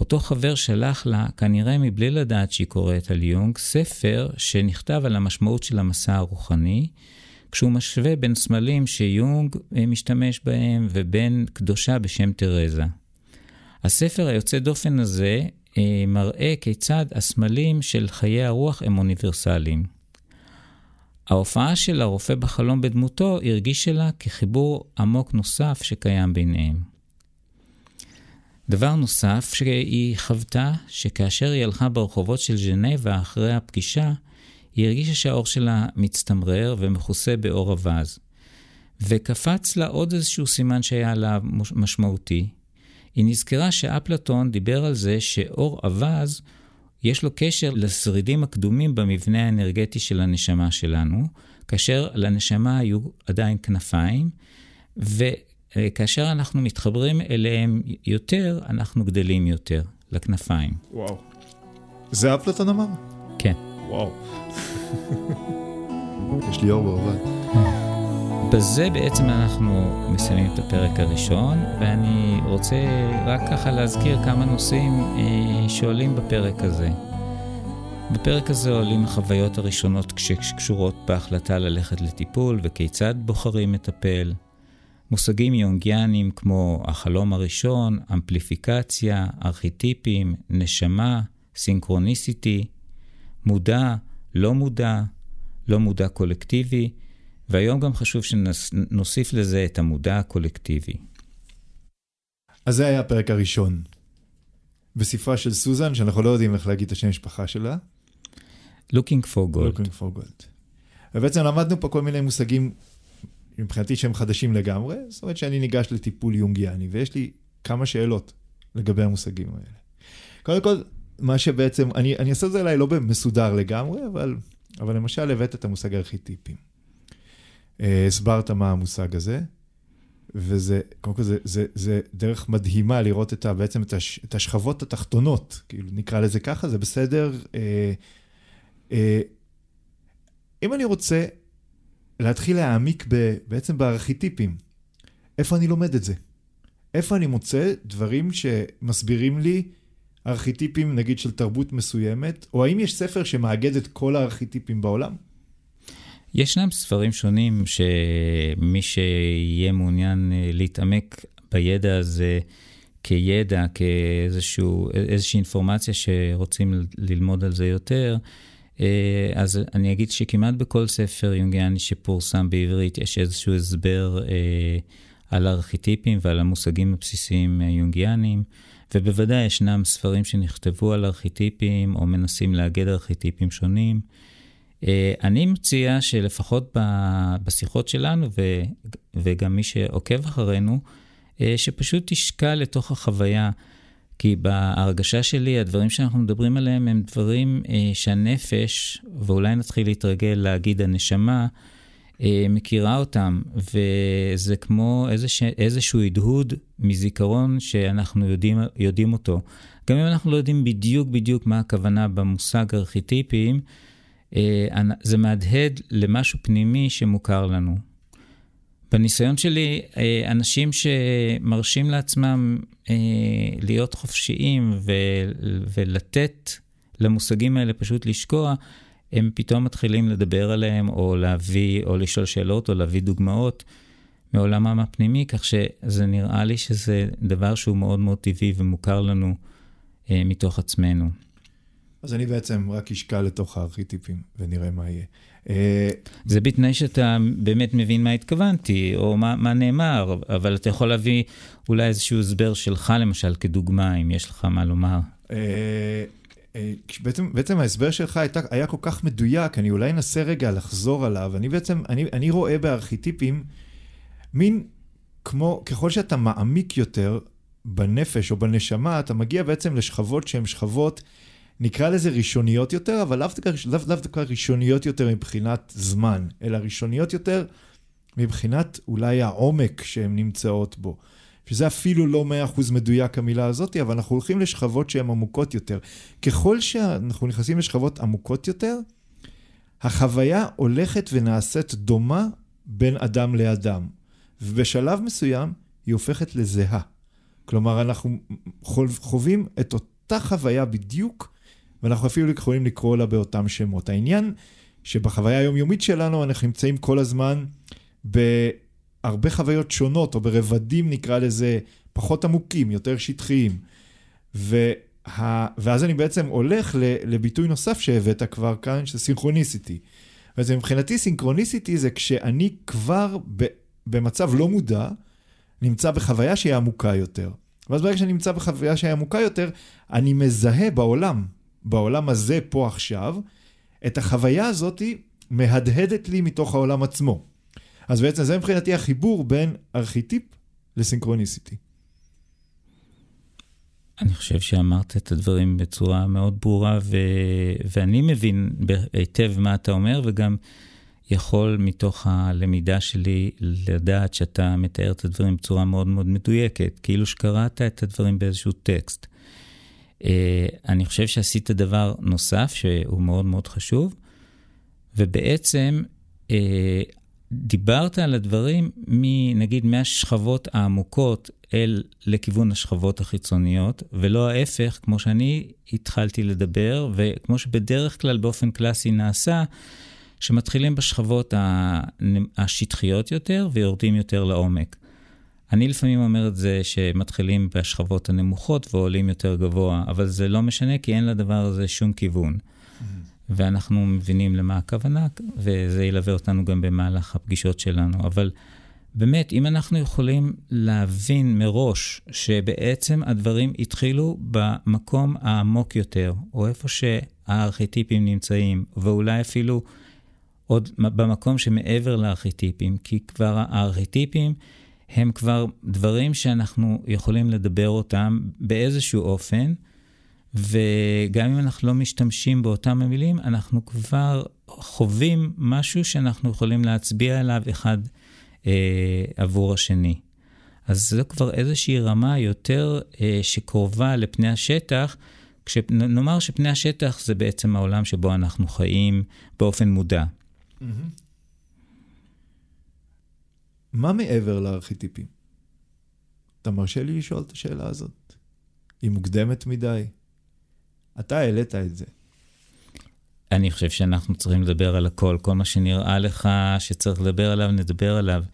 אותו חבר שלח לה, כנראה מבלי לדעת שהיא קוראת על יונג, ספר שנכתב על המשמעות של המסע הרוחני, כשהוא משווה בין סמלים שיונג משתמש בהם ובין קדושה בשם תרזה. הספר היוצא דופן הזה מראה כיצד הסמלים של חיי הרוח הם אוניברסליים. ההופעה של הרופא בחלום בדמותו הרגישה לה כחיבור עמוק נוסף שקיים ביניהם. דבר נוסף שהיא חוותה, שכאשר היא הלכה ברחובות של ז'נבה אחרי הפגישה, היא הרגישה שהאור שלה מצטמרר ומחוסה באור אבז. וקפץ לה עוד איזשהו סימן שהיה לה משמעותי. היא נזכרה שאפלטון דיבר על זה שאור אבז יש לו קשר לשרידים הקדומים במבנה האנרגטי של הנשמה שלנו, כאשר לנשמה היו עדיין כנפיים, וכאשר אנחנו מתחברים אליהם יותר, אנחנו גדלים יותר לכנפיים. וואו. זה אפלטון אמר? כן. וואו. יש לי אור בעובד. בזה בעצם אנחנו מסיימים את הפרק הראשון, ואני רוצה רק ככה להזכיר כמה נושאים שעולים בפרק הזה. בפרק הזה עולים החוויות הראשונות שקשורות בהחלטה ללכת לטיפול וכיצד בוחרים מטפל. מושגים יונגיאנים כמו החלום הראשון, אמפליפיקציה, ארכיטיפים, נשמה, סינכרוניסיטי, מודע, לא מודע, לא מודע קולקטיבי, והיום גם חשוב שנוסיף לזה את המודע הקולקטיבי. אז זה היה הפרק הראשון. בספרה של סוזן, שאנחנו לא יודעים איך להגיד את השם משפחה שלה. Looking for Gold. Looking for Gold. ובעצם למדנו פה כל מיני מושגים, מבחינתי שהם חדשים לגמרי, זאת אומרת שאני ניגש לטיפול יונגיאני, ויש לי כמה שאלות לגבי המושגים האלה. קודם כל, מה שבעצם, אני, אני אעשה את זה אליי לא במסודר לגמרי, אבל, אבל למשל הבאת את המושג הארכיטיפים. הסברת מה המושג הזה, וזה, קודם כל, זה, זה, זה דרך מדהימה לראות את ה, בעצם את, הש, את השכבות התחתונות, כאילו נקרא לזה ככה, זה בסדר. אה, אה, אם אני רוצה להתחיל להעמיק ב, בעצם בארכיטיפים, איפה אני לומד את זה? איפה אני מוצא דברים שמסבירים לי ארכיטיפים, נגיד, של תרבות מסוימת, או האם יש ספר שמאגד את כל הארכיטיפים בעולם? ישנם ספרים שונים שמי שיהיה מעוניין להתעמק בידע הזה כידע, כאיזושהי אינפורמציה שרוצים ללמוד על זה יותר, אז אני אגיד שכמעט בכל ספר יונגיאני שפורסם בעברית יש איזשהו הסבר על הארכיטיפים ועל המושגים הבסיסיים יונגיאניים, ובוודאי ישנם ספרים שנכתבו על ארכיטיפים או מנסים להגד ארכיטיפים שונים. אני מציע שלפחות בשיחות שלנו, וגם מי שעוקב אחרינו, שפשוט תשקע לתוך החוויה, כי בהרגשה שלי, הדברים שאנחנו מדברים עליהם, הם דברים שהנפש, ואולי נתחיל להתרגל להגיד הנשמה, מכירה אותם, וזה כמו איזשהו הדהוד מזיכרון שאנחנו יודעים אותו. גם אם אנחנו לא יודעים בדיוק בדיוק מה הכוונה במושג ארכיטיפיים, זה מהדהד למשהו פנימי שמוכר לנו. בניסיון שלי, אנשים שמרשים לעצמם להיות חופשיים ולתת למושגים האלה פשוט לשקוע, הם פתאום מתחילים לדבר עליהם, או להביא, או לשאול שאלות, או להביא דוגמאות מעולם הפנימי, כך שזה נראה לי שזה דבר שהוא מאוד מאוד טבעי ומוכר לנו מתוך עצמנו. אז אני בעצם רק אשקע לתוך הארכיטיפים, ונראה מה יהיה. זה בתנאי שאתה באמת מבין מה התכוונתי, או מה, מה נאמר, אבל אתה יכול להביא אולי איזשהו הסבר שלך, למשל, כדוגמה, אם יש לך מה לומר. בעצם, בעצם ההסבר שלך הייתה, היה כל כך מדויק, אני אולי אנסה רגע לחזור עליו. אני בעצם, אני, אני רואה בארכיטיפים, מין כמו, ככל שאתה מעמיק יותר בנפש או בנשמה, אתה מגיע בעצם לשכבות שהן שכבות, נקרא לזה ראשוניות יותר, אבל לאו דווקא ראשוניות יותר מבחינת זמן, אלא ראשוניות יותר מבחינת אולי העומק שהן נמצאות בו. שזה אפילו לא מאה אחוז מדויק המילה הזאת, אבל אנחנו הולכים לשכבות שהן עמוקות יותר. ככל שאנחנו נכנסים לשכבות עמוקות יותר, החוויה הולכת ונעשית דומה בין אדם לאדם, ובשלב מסוים היא הופכת לזהה. כלומר, אנחנו חווים את אותה חוויה בדיוק, ואנחנו אפילו יכולים לקרוא לה באותם שמות. העניין שבחוויה היומיומית שלנו אנחנו נמצאים כל הזמן בהרבה חוויות שונות, או ברבדים נקרא לזה פחות עמוקים, יותר שטחיים. וה... ואז אני בעצם הולך לביטוי נוסף שהבאת כבר כאן, שזה סינכרוניסיטי. אז מבחינתי סינכרוניסיטי זה כשאני כבר ב... במצב לא מודע, נמצא בחוויה שהיא עמוקה יותר. ואז ברגע שאני נמצא בחוויה שהיא עמוקה יותר, אני מזהה בעולם, בעולם הזה פה עכשיו, את החוויה הזאת מהדהדת לי מתוך העולם עצמו. אז בעצם זה מבחינתי החיבור בין ארכיטיפ לסינכרוניסיטי. אני חושב שאמרת את הדברים בצורה מאוד ברורה, ו... ואני מבין היטב מה אתה אומר, וגם יכול מתוך הלמידה שלי לדעת שאתה מתאר את הדברים בצורה מאוד מאוד מדויקת, כאילו שקראת את הדברים באיזשהו טקסט. אני חושב שעשית דבר נוסף שהוא מאוד מאוד חשוב, ובעצם דיברת על הדברים מנגיד מהשכבות העמוקות אל לכיוון השכבות החיצוניות, ולא ההפך, כמו שאני התחלתי לדבר, וכמו שבדרך כלל באופן קלאסי נעשה, שמתחילים בשכבות השטחיות יותר ויורדים יותר לעומק. אני לפעמים אומר את זה שמתחילים בשכבות הנמוכות ועולים יותר גבוה, אבל זה לא משנה כי אין לדבר הזה שום כיוון. ואנחנו מבינים למה הכוונה, וזה ילווה אותנו גם במהלך הפגישות שלנו. אבל באמת, אם אנחנו יכולים להבין מראש שבעצם הדברים התחילו במקום העמוק יותר, או איפה שהארכיטיפים נמצאים, ואולי אפילו עוד במקום שמעבר לארכיטיפים, כי כבר הארכיטיפים הם כבר דברים שאנחנו יכולים לדבר אותם באיזשהו אופן, וגם אם אנחנו לא משתמשים באותם המילים, אנחנו כבר חווים משהו שאנחנו יכולים להצביע עליו אחד אה, עבור השני. אז זו כבר איזושהי רמה יותר אה, שקרובה לפני השטח, כשנאמר שפני השטח זה בעצם העולם שבו אנחנו חיים באופן מודע. Mm-hmm. מה מעבר לארכיטיפים? אתה מרשה לי לשאול את השאלה הזאת? היא מוקדמת מדי? אתה העלית את זה. אני חושב שאנחנו צריכים לדבר על הכל. כל מה שנראה לך שצריך לדבר עליו, נדבר עליו.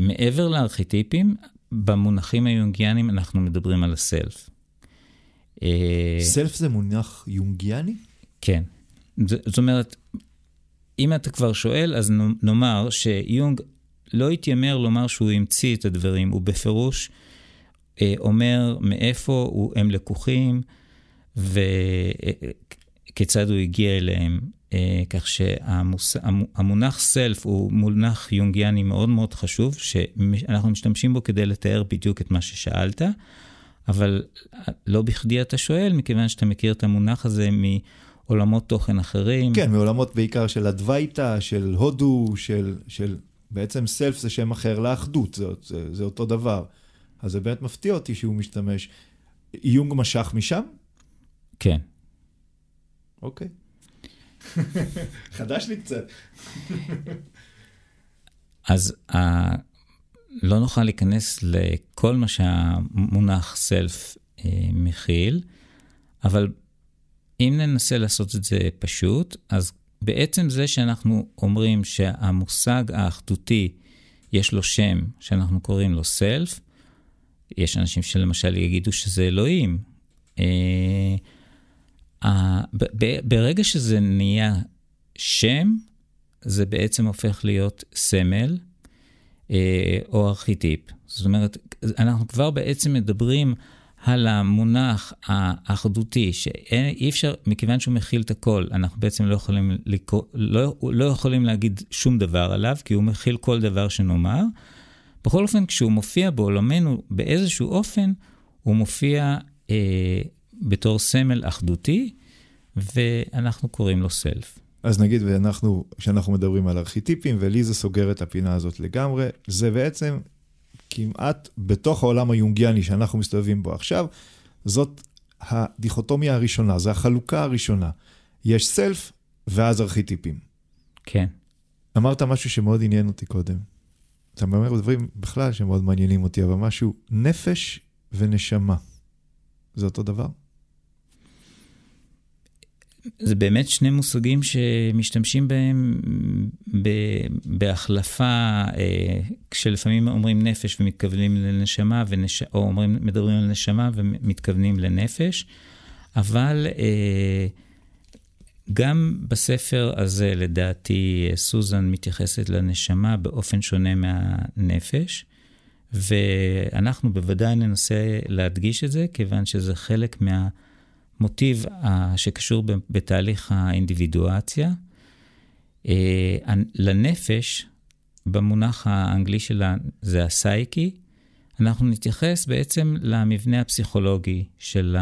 מעבר לארכיטיפים, במונחים היונגיאנים אנחנו מדברים על הסלף. סלף זה מונח יונגיאני? כן. זאת אומרת, אם אתה כבר שואל, אז נאמר שיונג לא התיימר לומר שהוא המציא את הדברים, הוא בפירוש אומר מאיפה הם לקוחים, וכיצד הוא הגיע אליהם, כך שהמונח סלף הוא מונח יונגיאני מאוד מאוד חשוב, שאנחנו משתמשים בו כדי לתאר בדיוק את מה ששאלת, אבל לא בכדי אתה שואל, מכיוון שאתה מכיר את המונח הזה מ... עולמות תוכן אחרים. כן, מעולמות בעיקר של הדוויטה, של הודו, של, של... בעצם סלף זה שם אחר לאחדות, זה, זה, זה אותו דבר. אז זה באמת מפתיע אותי שהוא משתמש. יונג משך משם? כן. אוקיי. חדש לי קצת. אז ה... לא נוכל להיכנס לכל מה שהמונח סלף מכיל, אבל אם ננסה לעשות את זה פשוט, אז בעצם זה שאנחנו אומרים שהמושג האחדותי יש לו שם שאנחנו קוראים לו סלף, יש אנשים שלמשל יגידו שזה אלוהים. ברגע שזה נהיה שם, זה בעצם הופך להיות סמל או ארכיטיפ. זאת אומרת, אנחנו כבר בעצם מדברים על המונח האחדותי, שאי אפשר, מכיוון שהוא מכיל את הכל, אנחנו בעצם לא יכולים, לקרוא, לא, לא יכולים להגיד שום דבר עליו, כי הוא מכיל כל דבר שנאמר. בכל אופן, כשהוא מופיע בעולמנו באיזשהו אופן, הוא מופיע אה, בתור סמל אחדותי, ואנחנו קוראים לו סלף. אז נגיד, ואנחנו, שאנחנו מדברים על ארכיטיפים, ולי זה סוגר את הפינה הזאת לגמרי, זה בעצם... כמעט בתוך העולם היונגיאני שאנחנו מסתובבים בו עכשיו, זאת הדיכוטומיה הראשונה, זו החלוקה הראשונה. יש סלף ואז ארכיטיפים. כן. אמרת משהו שמאוד עניין אותי קודם. אתה אומר דברים בכלל שמאוד מעניינים אותי, אבל משהו, נפש ונשמה. זה אותו דבר? זה באמת שני מושגים שמשתמשים בהם בהחלפה, כשלפעמים אומרים נפש ומתכוונים לנשמה, או אומרים, מדברים על נשמה ומתכוונים לנפש, אבל גם בספר הזה, לדעתי, סוזן מתייחסת לנשמה באופן שונה מהנפש, ואנחנו בוודאי ננסה להדגיש את זה, כיוון שזה חלק מה... מוטיב שקשור בתהליך האינדיבידואציה. לנפש, במונח האנגלי שלה זה הסייקי, אנחנו נתייחס בעצם למבנה הפסיכולוגי של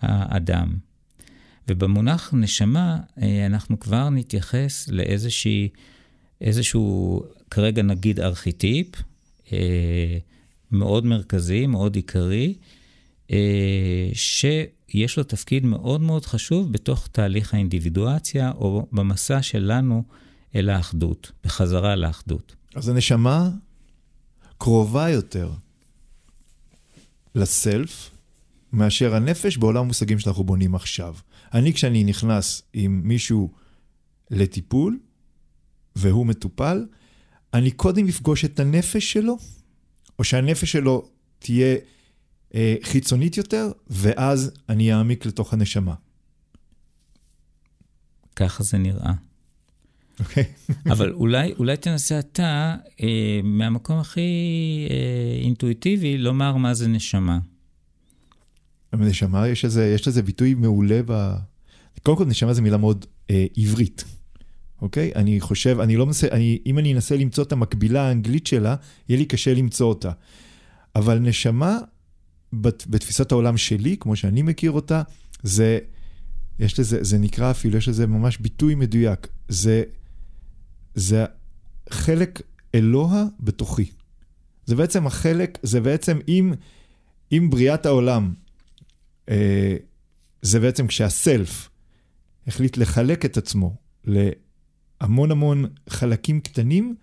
האדם. ובמונח נשמה, אנחנו כבר נתייחס לאיזושהי, איזשהו, כרגע נגיד ארכיטיפ, מאוד מרכזי, מאוד עיקרי, שיש לו תפקיד מאוד מאוד חשוב בתוך תהליך האינדיבידואציה, או במסע שלנו אל האחדות, בחזרה לאחדות. אז הנשמה קרובה יותר לסלף, מאשר הנפש בעולם המושגים שאנחנו בונים עכשיו. אני, כשאני נכנס עם מישהו לטיפול, והוא מטופל, אני קודם אפגוש את הנפש שלו, או שהנפש שלו תהיה... חיצונית יותר, ואז אני אעמיק לתוך הנשמה. ככה זה נראה. אוקיי. אבל אולי, אולי תנסה אתה, אה, מהמקום הכי אה, אינטואיטיבי, לומר מה זה נשמה. נשמה, יש לזה, יש לזה ביטוי מעולה ב... קודם כל, נשמה זה מילה מאוד אה, עברית. אוקיי? אני חושב, אני לא מנסה, אני, אם אני אנסה למצוא את המקבילה האנגלית שלה, יהיה לי קשה למצוא אותה. אבל נשמה... בתפיסת העולם שלי, כמו שאני מכיר אותה, זה, יש לזה, זה נקרא אפילו, יש לזה ממש ביטוי מדויק. זה, זה חלק אלוה בתוכי. זה בעצם החלק, זה בעצם עם, עם בריאת העולם, זה בעצם כשהסלף החליט לחלק את עצמו להמון המון חלקים קטנים,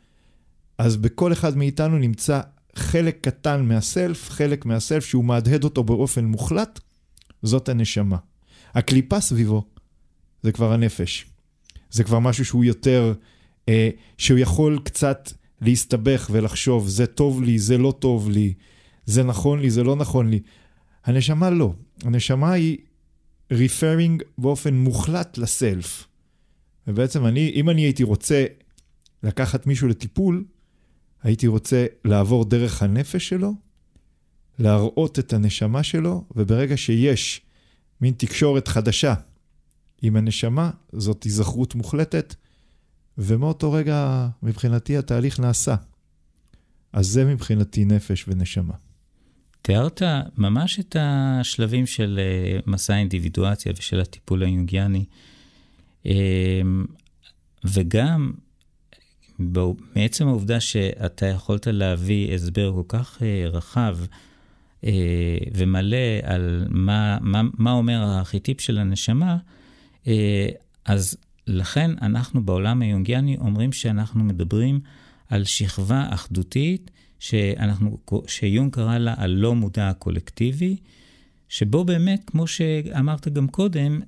אז בכל אחד מאיתנו נמצא חלק קטן מהסלף, חלק מהסלף שהוא מהדהד אותו באופן מוחלט, זאת הנשמה. הקליפה סביבו, זה כבר הנפש. זה כבר משהו שהוא יותר, אה, שהוא יכול קצת להסתבך ולחשוב, זה טוב לי, זה לא טוב לי, זה נכון לי, זה לא נכון לי. הנשמה לא. הנשמה היא referring באופן מוחלט לסלף. ובעצם אני, אם אני הייתי רוצה לקחת מישהו לטיפול, הייתי רוצה לעבור דרך הנפש שלו, להראות את הנשמה שלו, וברגע שיש מין תקשורת חדשה עם הנשמה, זאת היזכרות מוחלטת, ומאותו רגע מבחינתי התהליך נעשה. אז זה מבחינתי נפש ונשמה. תיארת ממש את השלבים של מסע האינדיבידואציה ושל הטיפול היונגיאני, וגם... בעצם העובדה שאתה יכולת להביא הסבר כל כך רחב ומלא על מה, מה, מה אומר הארכיטיפ של הנשמה, אז לכן אנחנו בעולם היונגיאני אומרים שאנחנו מדברים על שכבה אחדותית, שאנחנו, שיונג קרא לה הלא מודע הקולקטיבי, שבו באמת, כמו שאמרת גם קודם,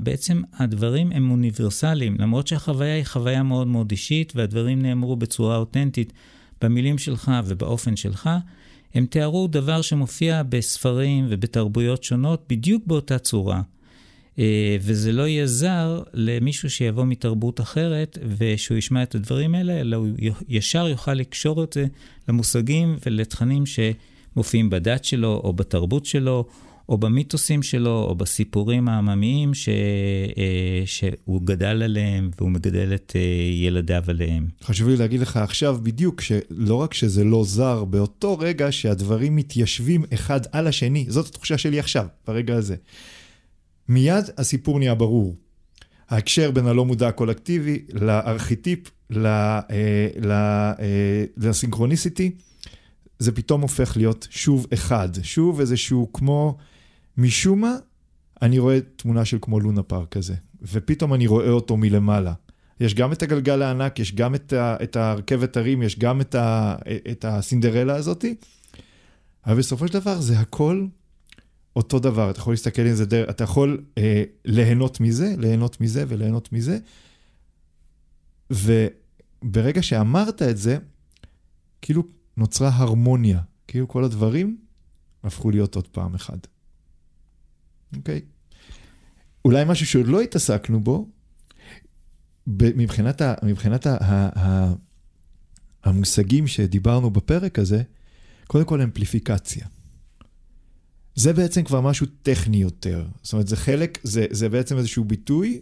בעצם הדברים הם אוניברסליים, למרות שהחוויה היא חוויה מאוד מאוד אישית, והדברים נאמרו בצורה אותנטית, במילים שלך ובאופן שלך, הם תיארו דבר שמופיע בספרים ובתרבויות שונות, בדיוק באותה צורה. וזה לא יהיה זר למישהו שיבוא מתרבות אחרת, ושהוא ישמע את הדברים האלה, אלא הוא ישר יוכל לקשור את זה למושגים ולתכנים שמופיעים בדת שלו, או בתרבות שלו, או במיתוסים שלו, או בסיפורים העממיים ש... שהוא גדל עליהם, והוא מגדל את ילדיו עליהם. חשוב לי להגיד לך עכשיו בדיוק, שלא רק שזה לא זר, באותו רגע שהדברים מתיישבים אחד על השני, זאת התחושה שלי עכשיו, ברגע הזה. מיד הסיפור נהיה ברור. ההקשר בין הלא מודע הקולקטיבי, לארכיטיפ, לסינכרוניסיטי, זה פתאום הופך להיות שוב אחד, שוב איזשהו כמו, משום מה, אני רואה תמונה של כמו לונה פארק הזה, ופתאום אני רואה אותו מלמעלה. יש גם את הגלגל הענק, יש גם את, ה, את הרכבת הרים, יש גם את, ה, את הסינדרלה הזאת, אבל בסופו של דבר זה הכל אותו דבר, אתה יכול להסתכל על זה דרך, אתה יכול אה, ליהנות מזה, ליהנות מזה וליהנות מזה, וברגע שאמרת את זה, כאילו נוצרה הרמוניה, כאילו כל הדברים הפכו להיות עוד פעם אחד. אוקיי? אולי משהו שעוד לא התעסקנו בו, מבחינת, ה, מבחינת ה, ה, ה, המושגים שדיברנו בפרק הזה, קודם כל אמפליפיקציה. זה בעצם כבר משהו טכני יותר. זאת אומרת, זה חלק, זה, זה בעצם איזשהו ביטוי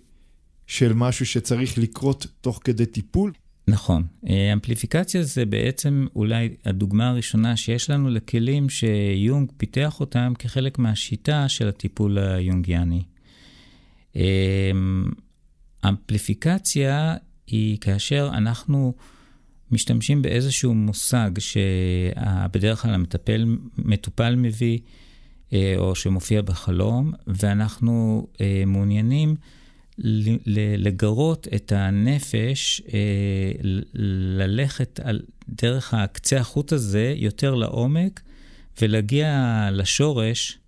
של משהו שצריך לקרות תוך כדי טיפול. נכון. אמפליפיקציה זה בעצם אולי הדוגמה הראשונה שיש לנו לכלים שיונג פיתח אותם כחלק מהשיטה של הטיפול היונגיאני. אמפליפיקציה היא כאשר אנחנו משתמשים באיזשהו מושג שבדרך כלל המטפל, מטופל מביא או שמופיע בחלום, ואנחנו מעוניינים לגרות את הנפש, ללכת על דרך הקצה החוט הזה יותר לעומק, ולהגיע לשורש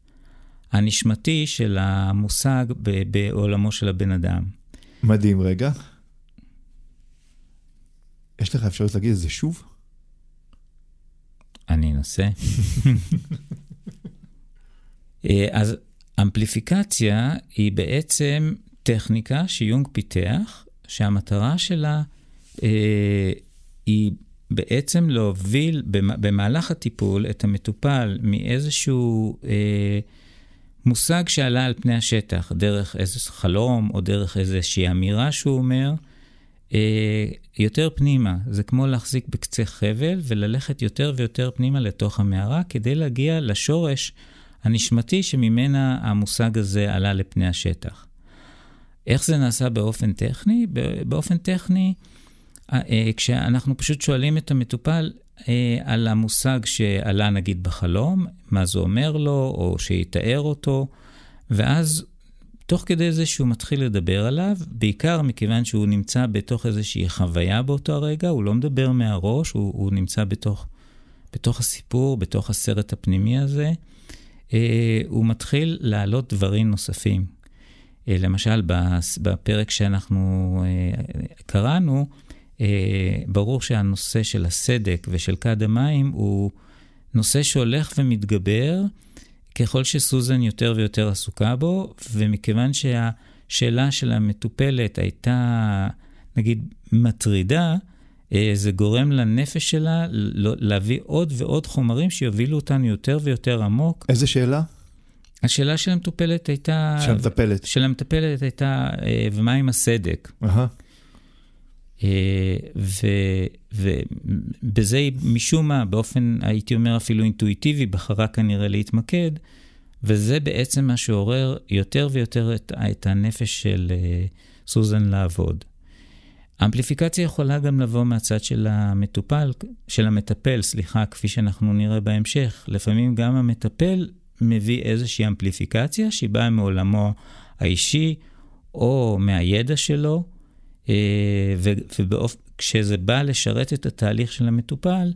הנשמתי של המושג בעולמו של הבן אדם. מדהים, רגע. יש לך אפשרות להגיד את זה שוב? אני אנסה. אז אמפליפיקציה היא בעצם טכניקה שיונג פיתח, שהמטרה שלה אה, היא בעצם להוביל במהלך הטיפול את המטופל מאיזשהו אה, מושג שעלה על פני השטח, דרך איזה חלום או דרך איזושהי אמירה שהוא אומר, אה, יותר פנימה. זה כמו להחזיק בקצה חבל וללכת יותר ויותר פנימה לתוך המערה, כדי להגיע לשורש הנשמתי שממנה המושג הזה עלה לפני השטח. איך זה נעשה באופן טכני? באופן טכני, כשאנחנו פשוט שואלים את המטופל על המושג שעלה נגיד בחלום, מה זה אומר לו, או שיתאר אותו, ואז תוך כדי זה שהוא מתחיל לדבר עליו, בעיקר מכיוון שהוא נמצא בתוך איזושהי חוויה באותו הרגע, הוא לא מדבר מהראש, הוא, הוא נמצא בתוך, בתוך הסיפור, בתוך הסרט הפנימי הזה, הוא מתחיל לעלות דברים נוספים. למשל, בפרק שאנחנו קראנו, ברור שהנושא של הסדק ושל קד המים הוא נושא שהולך ומתגבר, ככל שסוזן יותר ויותר עסוקה בו, ומכיוון שהשאלה של המטופלת הייתה, נגיד, מטרידה, זה גורם לנפש שלה להביא עוד ועוד חומרים שיובילו אותנו יותר ויותר עמוק. איזה שאלה? השאלה של המטופלת הייתה... של המטפלת. של המטפלת הייתה, ומה עם הסדק? Uh-huh. ובזה היא משום מה, באופן, הייתי אומר אפילו אינטואיטיבי, בחרה כנראה להתמקד, וזה בעצם מה שעורר יותר ויותר את, את הנפש של uh, סוזן לעבוד. אמפליפיקציה יכולה גם לבוא מהצד של המטופל, של המטפל, סליחה, כפי שאנחנו נראה בהמשך. לפעמים גם המטפל מביא איזושהי אמפליפיקציה שהיא באה מעולמו האישי או מהידע שלו, וכשזה בא לשרת את התהליך של המטופל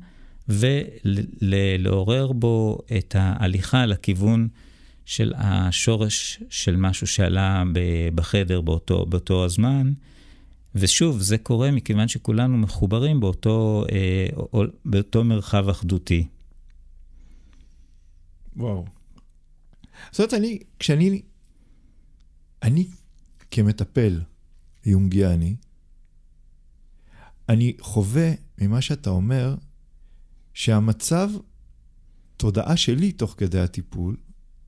ולעורר בו את ההליכה לכיוון של השורש של משהו שעלה בחדר באותו, באותו הזמן. ושוב, זה קורה מכיוון שכולנו מחוברים באותו, באותו מרחב אחדותי. וואו. זאת אומרת, אני, כשאני, אני כמטפל יונגיאני, אני חווה ממה שאתה אומר, שהמצב תודעה שלי תוך כדי הטיפול,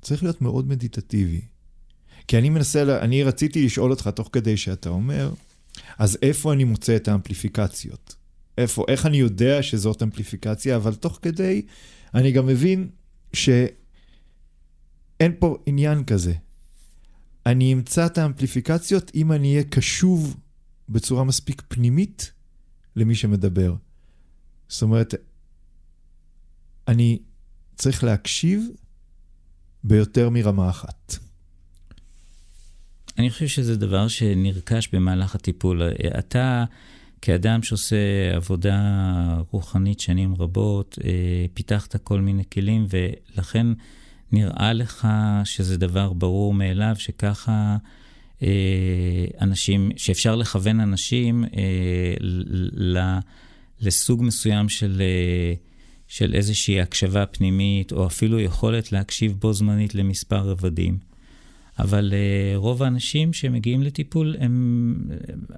צריך להיות מאוד מדיטטיבי. כי אני מנסה, אני רציתי לשאול אותך תוך כדי שאתה אומר, אז איפה אני מוצא את האמפליפיקציות? איפה, איך אני יודע שזאת אמפליפיקציה, אבל תוך כדי אני גם מבין שאין פה עניין כזה. אני אמצא את האמפליפיקציות אם אני אהיה קשוב בצורה מספיק פנימית למי שמדבר. זאת אומרת, אני צריך להקשיב ביותר מרמה אחת. אני חושב שזה דבר שנרכש במהלך הטיפול. אתה, כאדם שעושה עבודה רוחנית שנים רבות, פיתחת כל מיני כלים, ולכן נראה לך שזה דבר ברור מאליו, שככה אנשים, שאפשר לכוון אנשים לסוג מסוים של... של איזושהי הקשבה פנימית, או אפילו יכולת להקשיב בו זמנית למספר רבדים. אבל uh, רוב האנשים שמגיעים לטיפול, הם,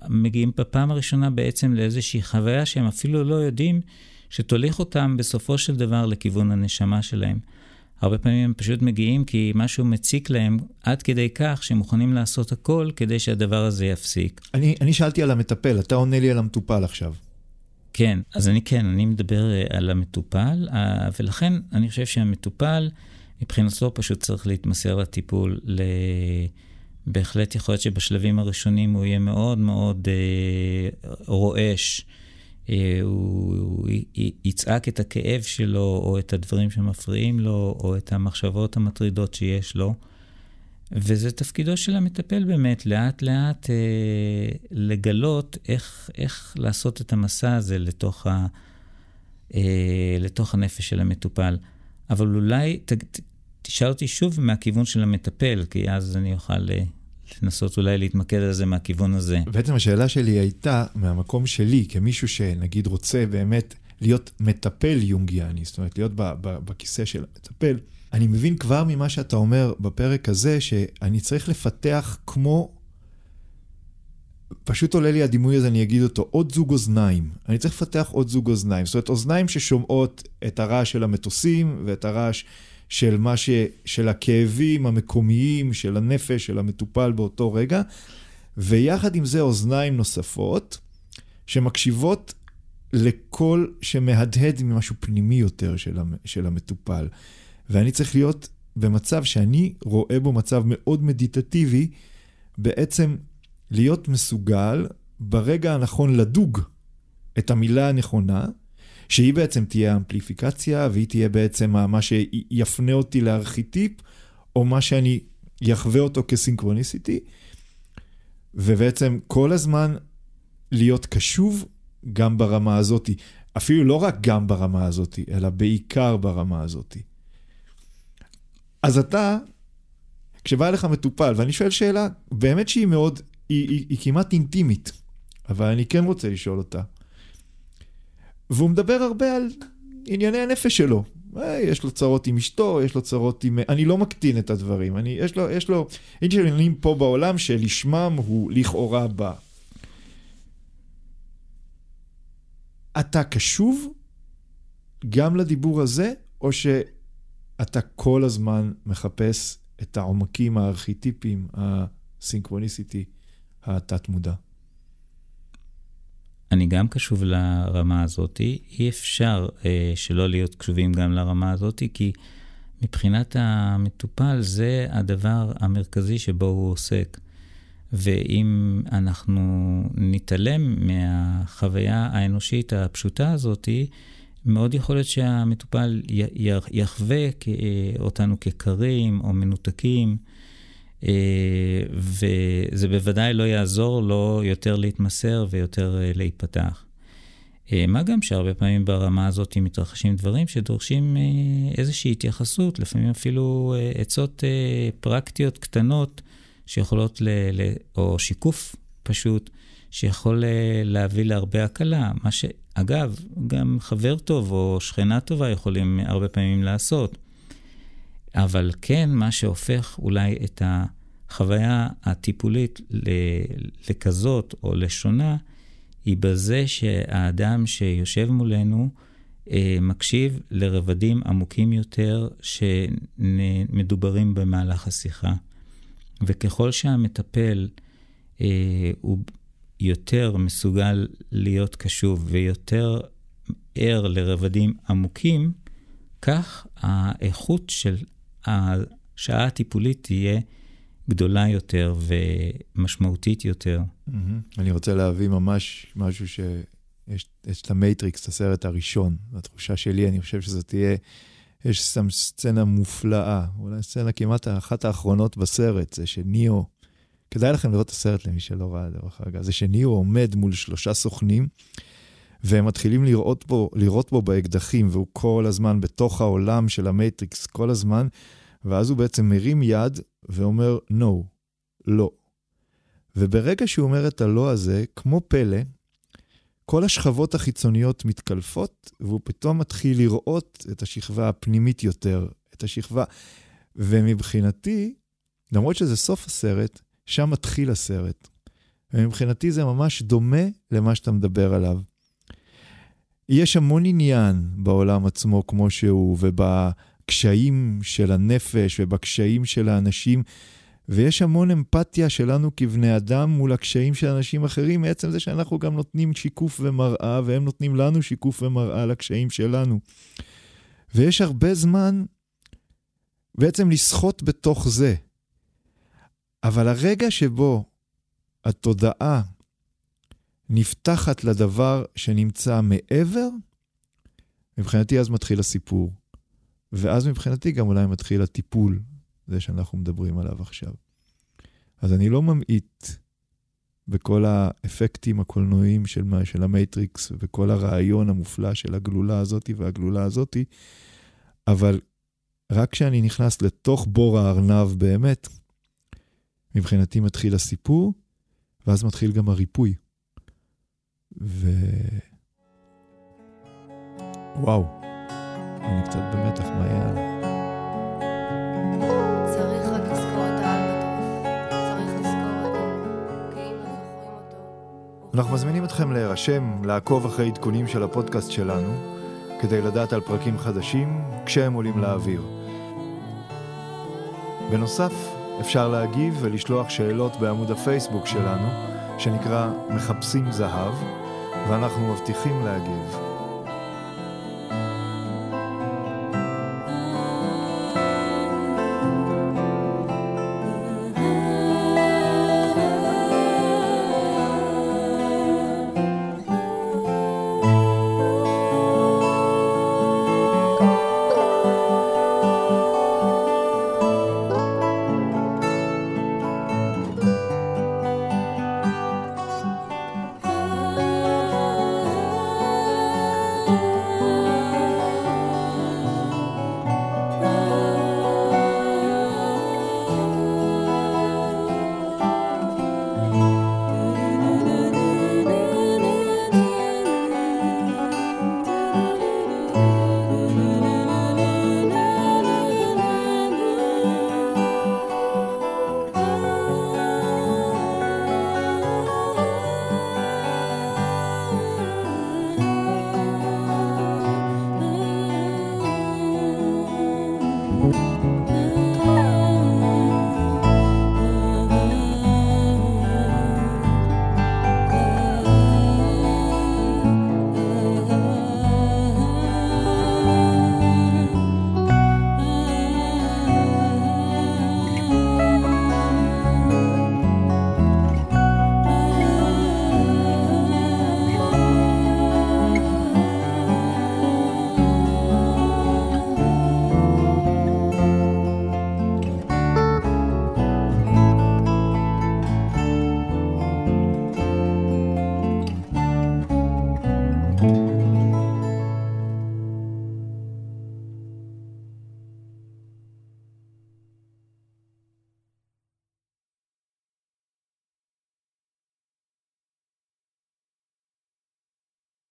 הם מגיעים בפעם הראשונה בעצם לאיזושהי חוויה, שהם אפילו לא יודעים שתוליך אותם בסופו של דבר לכיוון הנשמה שלהם. הרבה פעמים הם פשוט מגיעים כי משהו מציק להם עד כדי כך שמוכנים לעשות הכל כדי שהדבר הזה יפסיק. אני, אני שאלתי על המטפל, אתה עונה לי על המטופל עכשיו. כן, אז אני כן, אני מדבר על המטופל, ולכן אני חושב שהמטופל, מבחינתו פשוט צריך להתמסר לטיפול, בהחלט יכול להיות שבשלבים הראשונים הוא יהיה מאוד מאוד רועש, הוא יצעק את הכאב שלו, או את הדברים שמפריעים לו, או את המחשבות המטרידות שיש לו, וזה תפקידו של המטפל באמת, לאט לאט אה, לגלות איך, איך לעשות את המסע הזה לתוך, ה, אה, לתוך הנפש של המטופל. אבל אולי ת, ת, תשאל אותי שוב מהכיוון של המטפל, כי אז אני אוכל אה, לנסות אולי להתמקד על זה מהכיוון הזה. בעצם השאלה שלי הייתה מהמקום שלי, כמישהו שנגיד רוצה באמת להיות מטפל יונגיאני, זאת אומרת להיות ב, ב, בכיסא של המטפל, אני מבין כבר ממה שאתה אומר בפרק הזה, שאני צריך לפתח כמו, פשוט עולה לי הדימוי הזה, אני אגיד אותו, עוד זוג אוזניים. אני צריך לפתח עוד זוג אוזניים. זאת אומרת, אוזניים ששומעות את הרעש של המטוסים, ואת הרעש של, מה ש... של הכאבים המקומיים, של הנפש, של המטופל באותו רגע, ויחד עם זה אוזניים נוספות, שמקשיבות לכל שמהדהד ממשהו פנימי יותר של, המ... של המטופל. ואני צריך להיות במצב שאני רואה בו מצב מאוד מדיטטיבי, בעצם להיות מסוגל ברגע הנכון לדוג את המילה הנכונה, שהיא בעצם תהיה האמפליפיקציה, והיא תהיה בעצם מה שיפנה אותי לארכיטיפ, או מה שאני יחווה אותו כסינכרוניסיטי, ובעצם כל הזמן להיות קשוב גם ברמה הזאת, אפילו לא רק גם ברמה הזאת, אלא בעיקר ברמה הזאת. אז אתה, כשבא אליך מטופל, ואני שואל שאלה, באמת שהיא מאוד, היא, היא, היא כמעט אינטימית, אבל אני כן רוצה לשאול אותה. והוא מדבר הרבה על ענייני הנפש שלו. יש לו צרות עם אשתו, יש לו צרות עם... אני לא מקטין את הדברים. אני, יש לו, יש לו, יש לו עניינים פה בעולם שלשמם הוא לכאורה בא. אתה קשוב גם לדיבור הזה, או ש... אתה כל הזמן מחפש את העומקים הארכיטיפיים, הסינכרוניסיטי, התת מודע. אני גם קשוב לרמה הזאת. אי אפשר אה, שלא להיות קשובים גם לרמה הזאת, כי מבחינת המטופל זה הדבר המרכזי שבו הוא עוסק. ואם אנחנו נתעלם מהחוויה האנושית הפשוטה הזאת, מאוד יכול להיות שהמטופל יחווה אותנו כקרים או מנותקים, וזה בוודאי לא יעזור לו יותר להתמסר ויותר להיפתח. מה גם שהרבה פעמים ברמה הזאת מתרחשים דברים שדורשים איזושהי התייחסות, לפעמים אפילו עצות פרקטיות קטנות שיכולות, או שיקוף פשוט, שיכול להביא להרבה הקלה, מה שאגב, גם חבר טוב או שכנה טובה יכולים הרבה פעמים לעשות. אבל כן, מה שהופך אולי את החוויה הטיפולית לכזאת או לשונה, היא בזה שהאדם שיושב מולנו מקשיב לרבדים עמוקים יותר שמדוברים במהלך השיחה. וככל שהמטפל הוא... יותר מסוגל להיות קשוב ויותר ער לרבדים עמוקים, כך האיכות של השעה הטיפולית תהיה גדולה יותר ומשמעותית יותר. אני רוצה להביא ממש משהו יש, יש את המטריקס, את הסרט הראשון, התחושה שלי, אני חושב שזה תהיה, יש שם סצנה מופלאה, אולי סצנה כמעט אחת האחרונות בסרט, זה שניאו, כדאי לכם לראות את הסרט למי שלא ראה דרך אגב, זה שניאו עומד מול שלושה סוכנים, והם מתחילים לראות בו, לראות בו באקדחים, והוא כל הזמן בתוך העולם של המטריקס, כל הזמן, ואז הוא בעצם מרים יד, ואומר, no, לא. וברגע שהוא אומר את הלא הזה, כמו פלא, כל השכבות החיצוניות מתקלפות, והוא פתאום מתחיל לראות את השכבה הפנימית יותר, את השכבה. ומבחינתי, למרות שזה סוף הסרט, שם מתחיל הסרט. ומבחינתי זה ממש דומה למה שאתה מדבר עליו. יש המון עניין בעולם עצמו כמו שהוא, ובקשיים של הנפש, ובקשיים של האנשים, ויש המון אמפתיה שלנו כבני אדם מול הקשיים של אנשים אחרים, בעצם זה שאנחנו גם נותנים שיקוף ומראה, והם נותנים לנו שיקוף ומראה לקשיים שלנו. ויש הרבה זמן בעצם לשחות בתוך זה. אבל הרגע שבו התודעה נפתחת לדבר שנמצא מעבר, מבחינתי אז מתחיל הסיפור. ואז מבחינתי גם אולי מתחיל הטיפול. זה שאנחנו מדברים עליו עכשיו. אז אני לא ממעיט בכל האפקטים הקולנועיים של, של המטריקס, וכל הרעיון המופלא של הגלולה הזאת והגלולה הזאת, אבל רק כשאני נכנס לתוך בור הארנב באמת, מבחינתי מתחיל הסיפור, ואז מתחיל גם הריפוי. ו... וואו, אני קצת במתח, מה היה עליו? אנחנו מזמינים אתכם להירשם, לעקוב אחרי עדכונים של הפודקאסט שלנו, כדי לדעת על פרקים חדשים כשהם עולים לאוויר. בנוסף, אפשר להגיב ולשלוח שאלות בעמוד הפייסבוק שלנו, שנקרא מחפשים זהב, ואנחנו מבטיחים להגיב.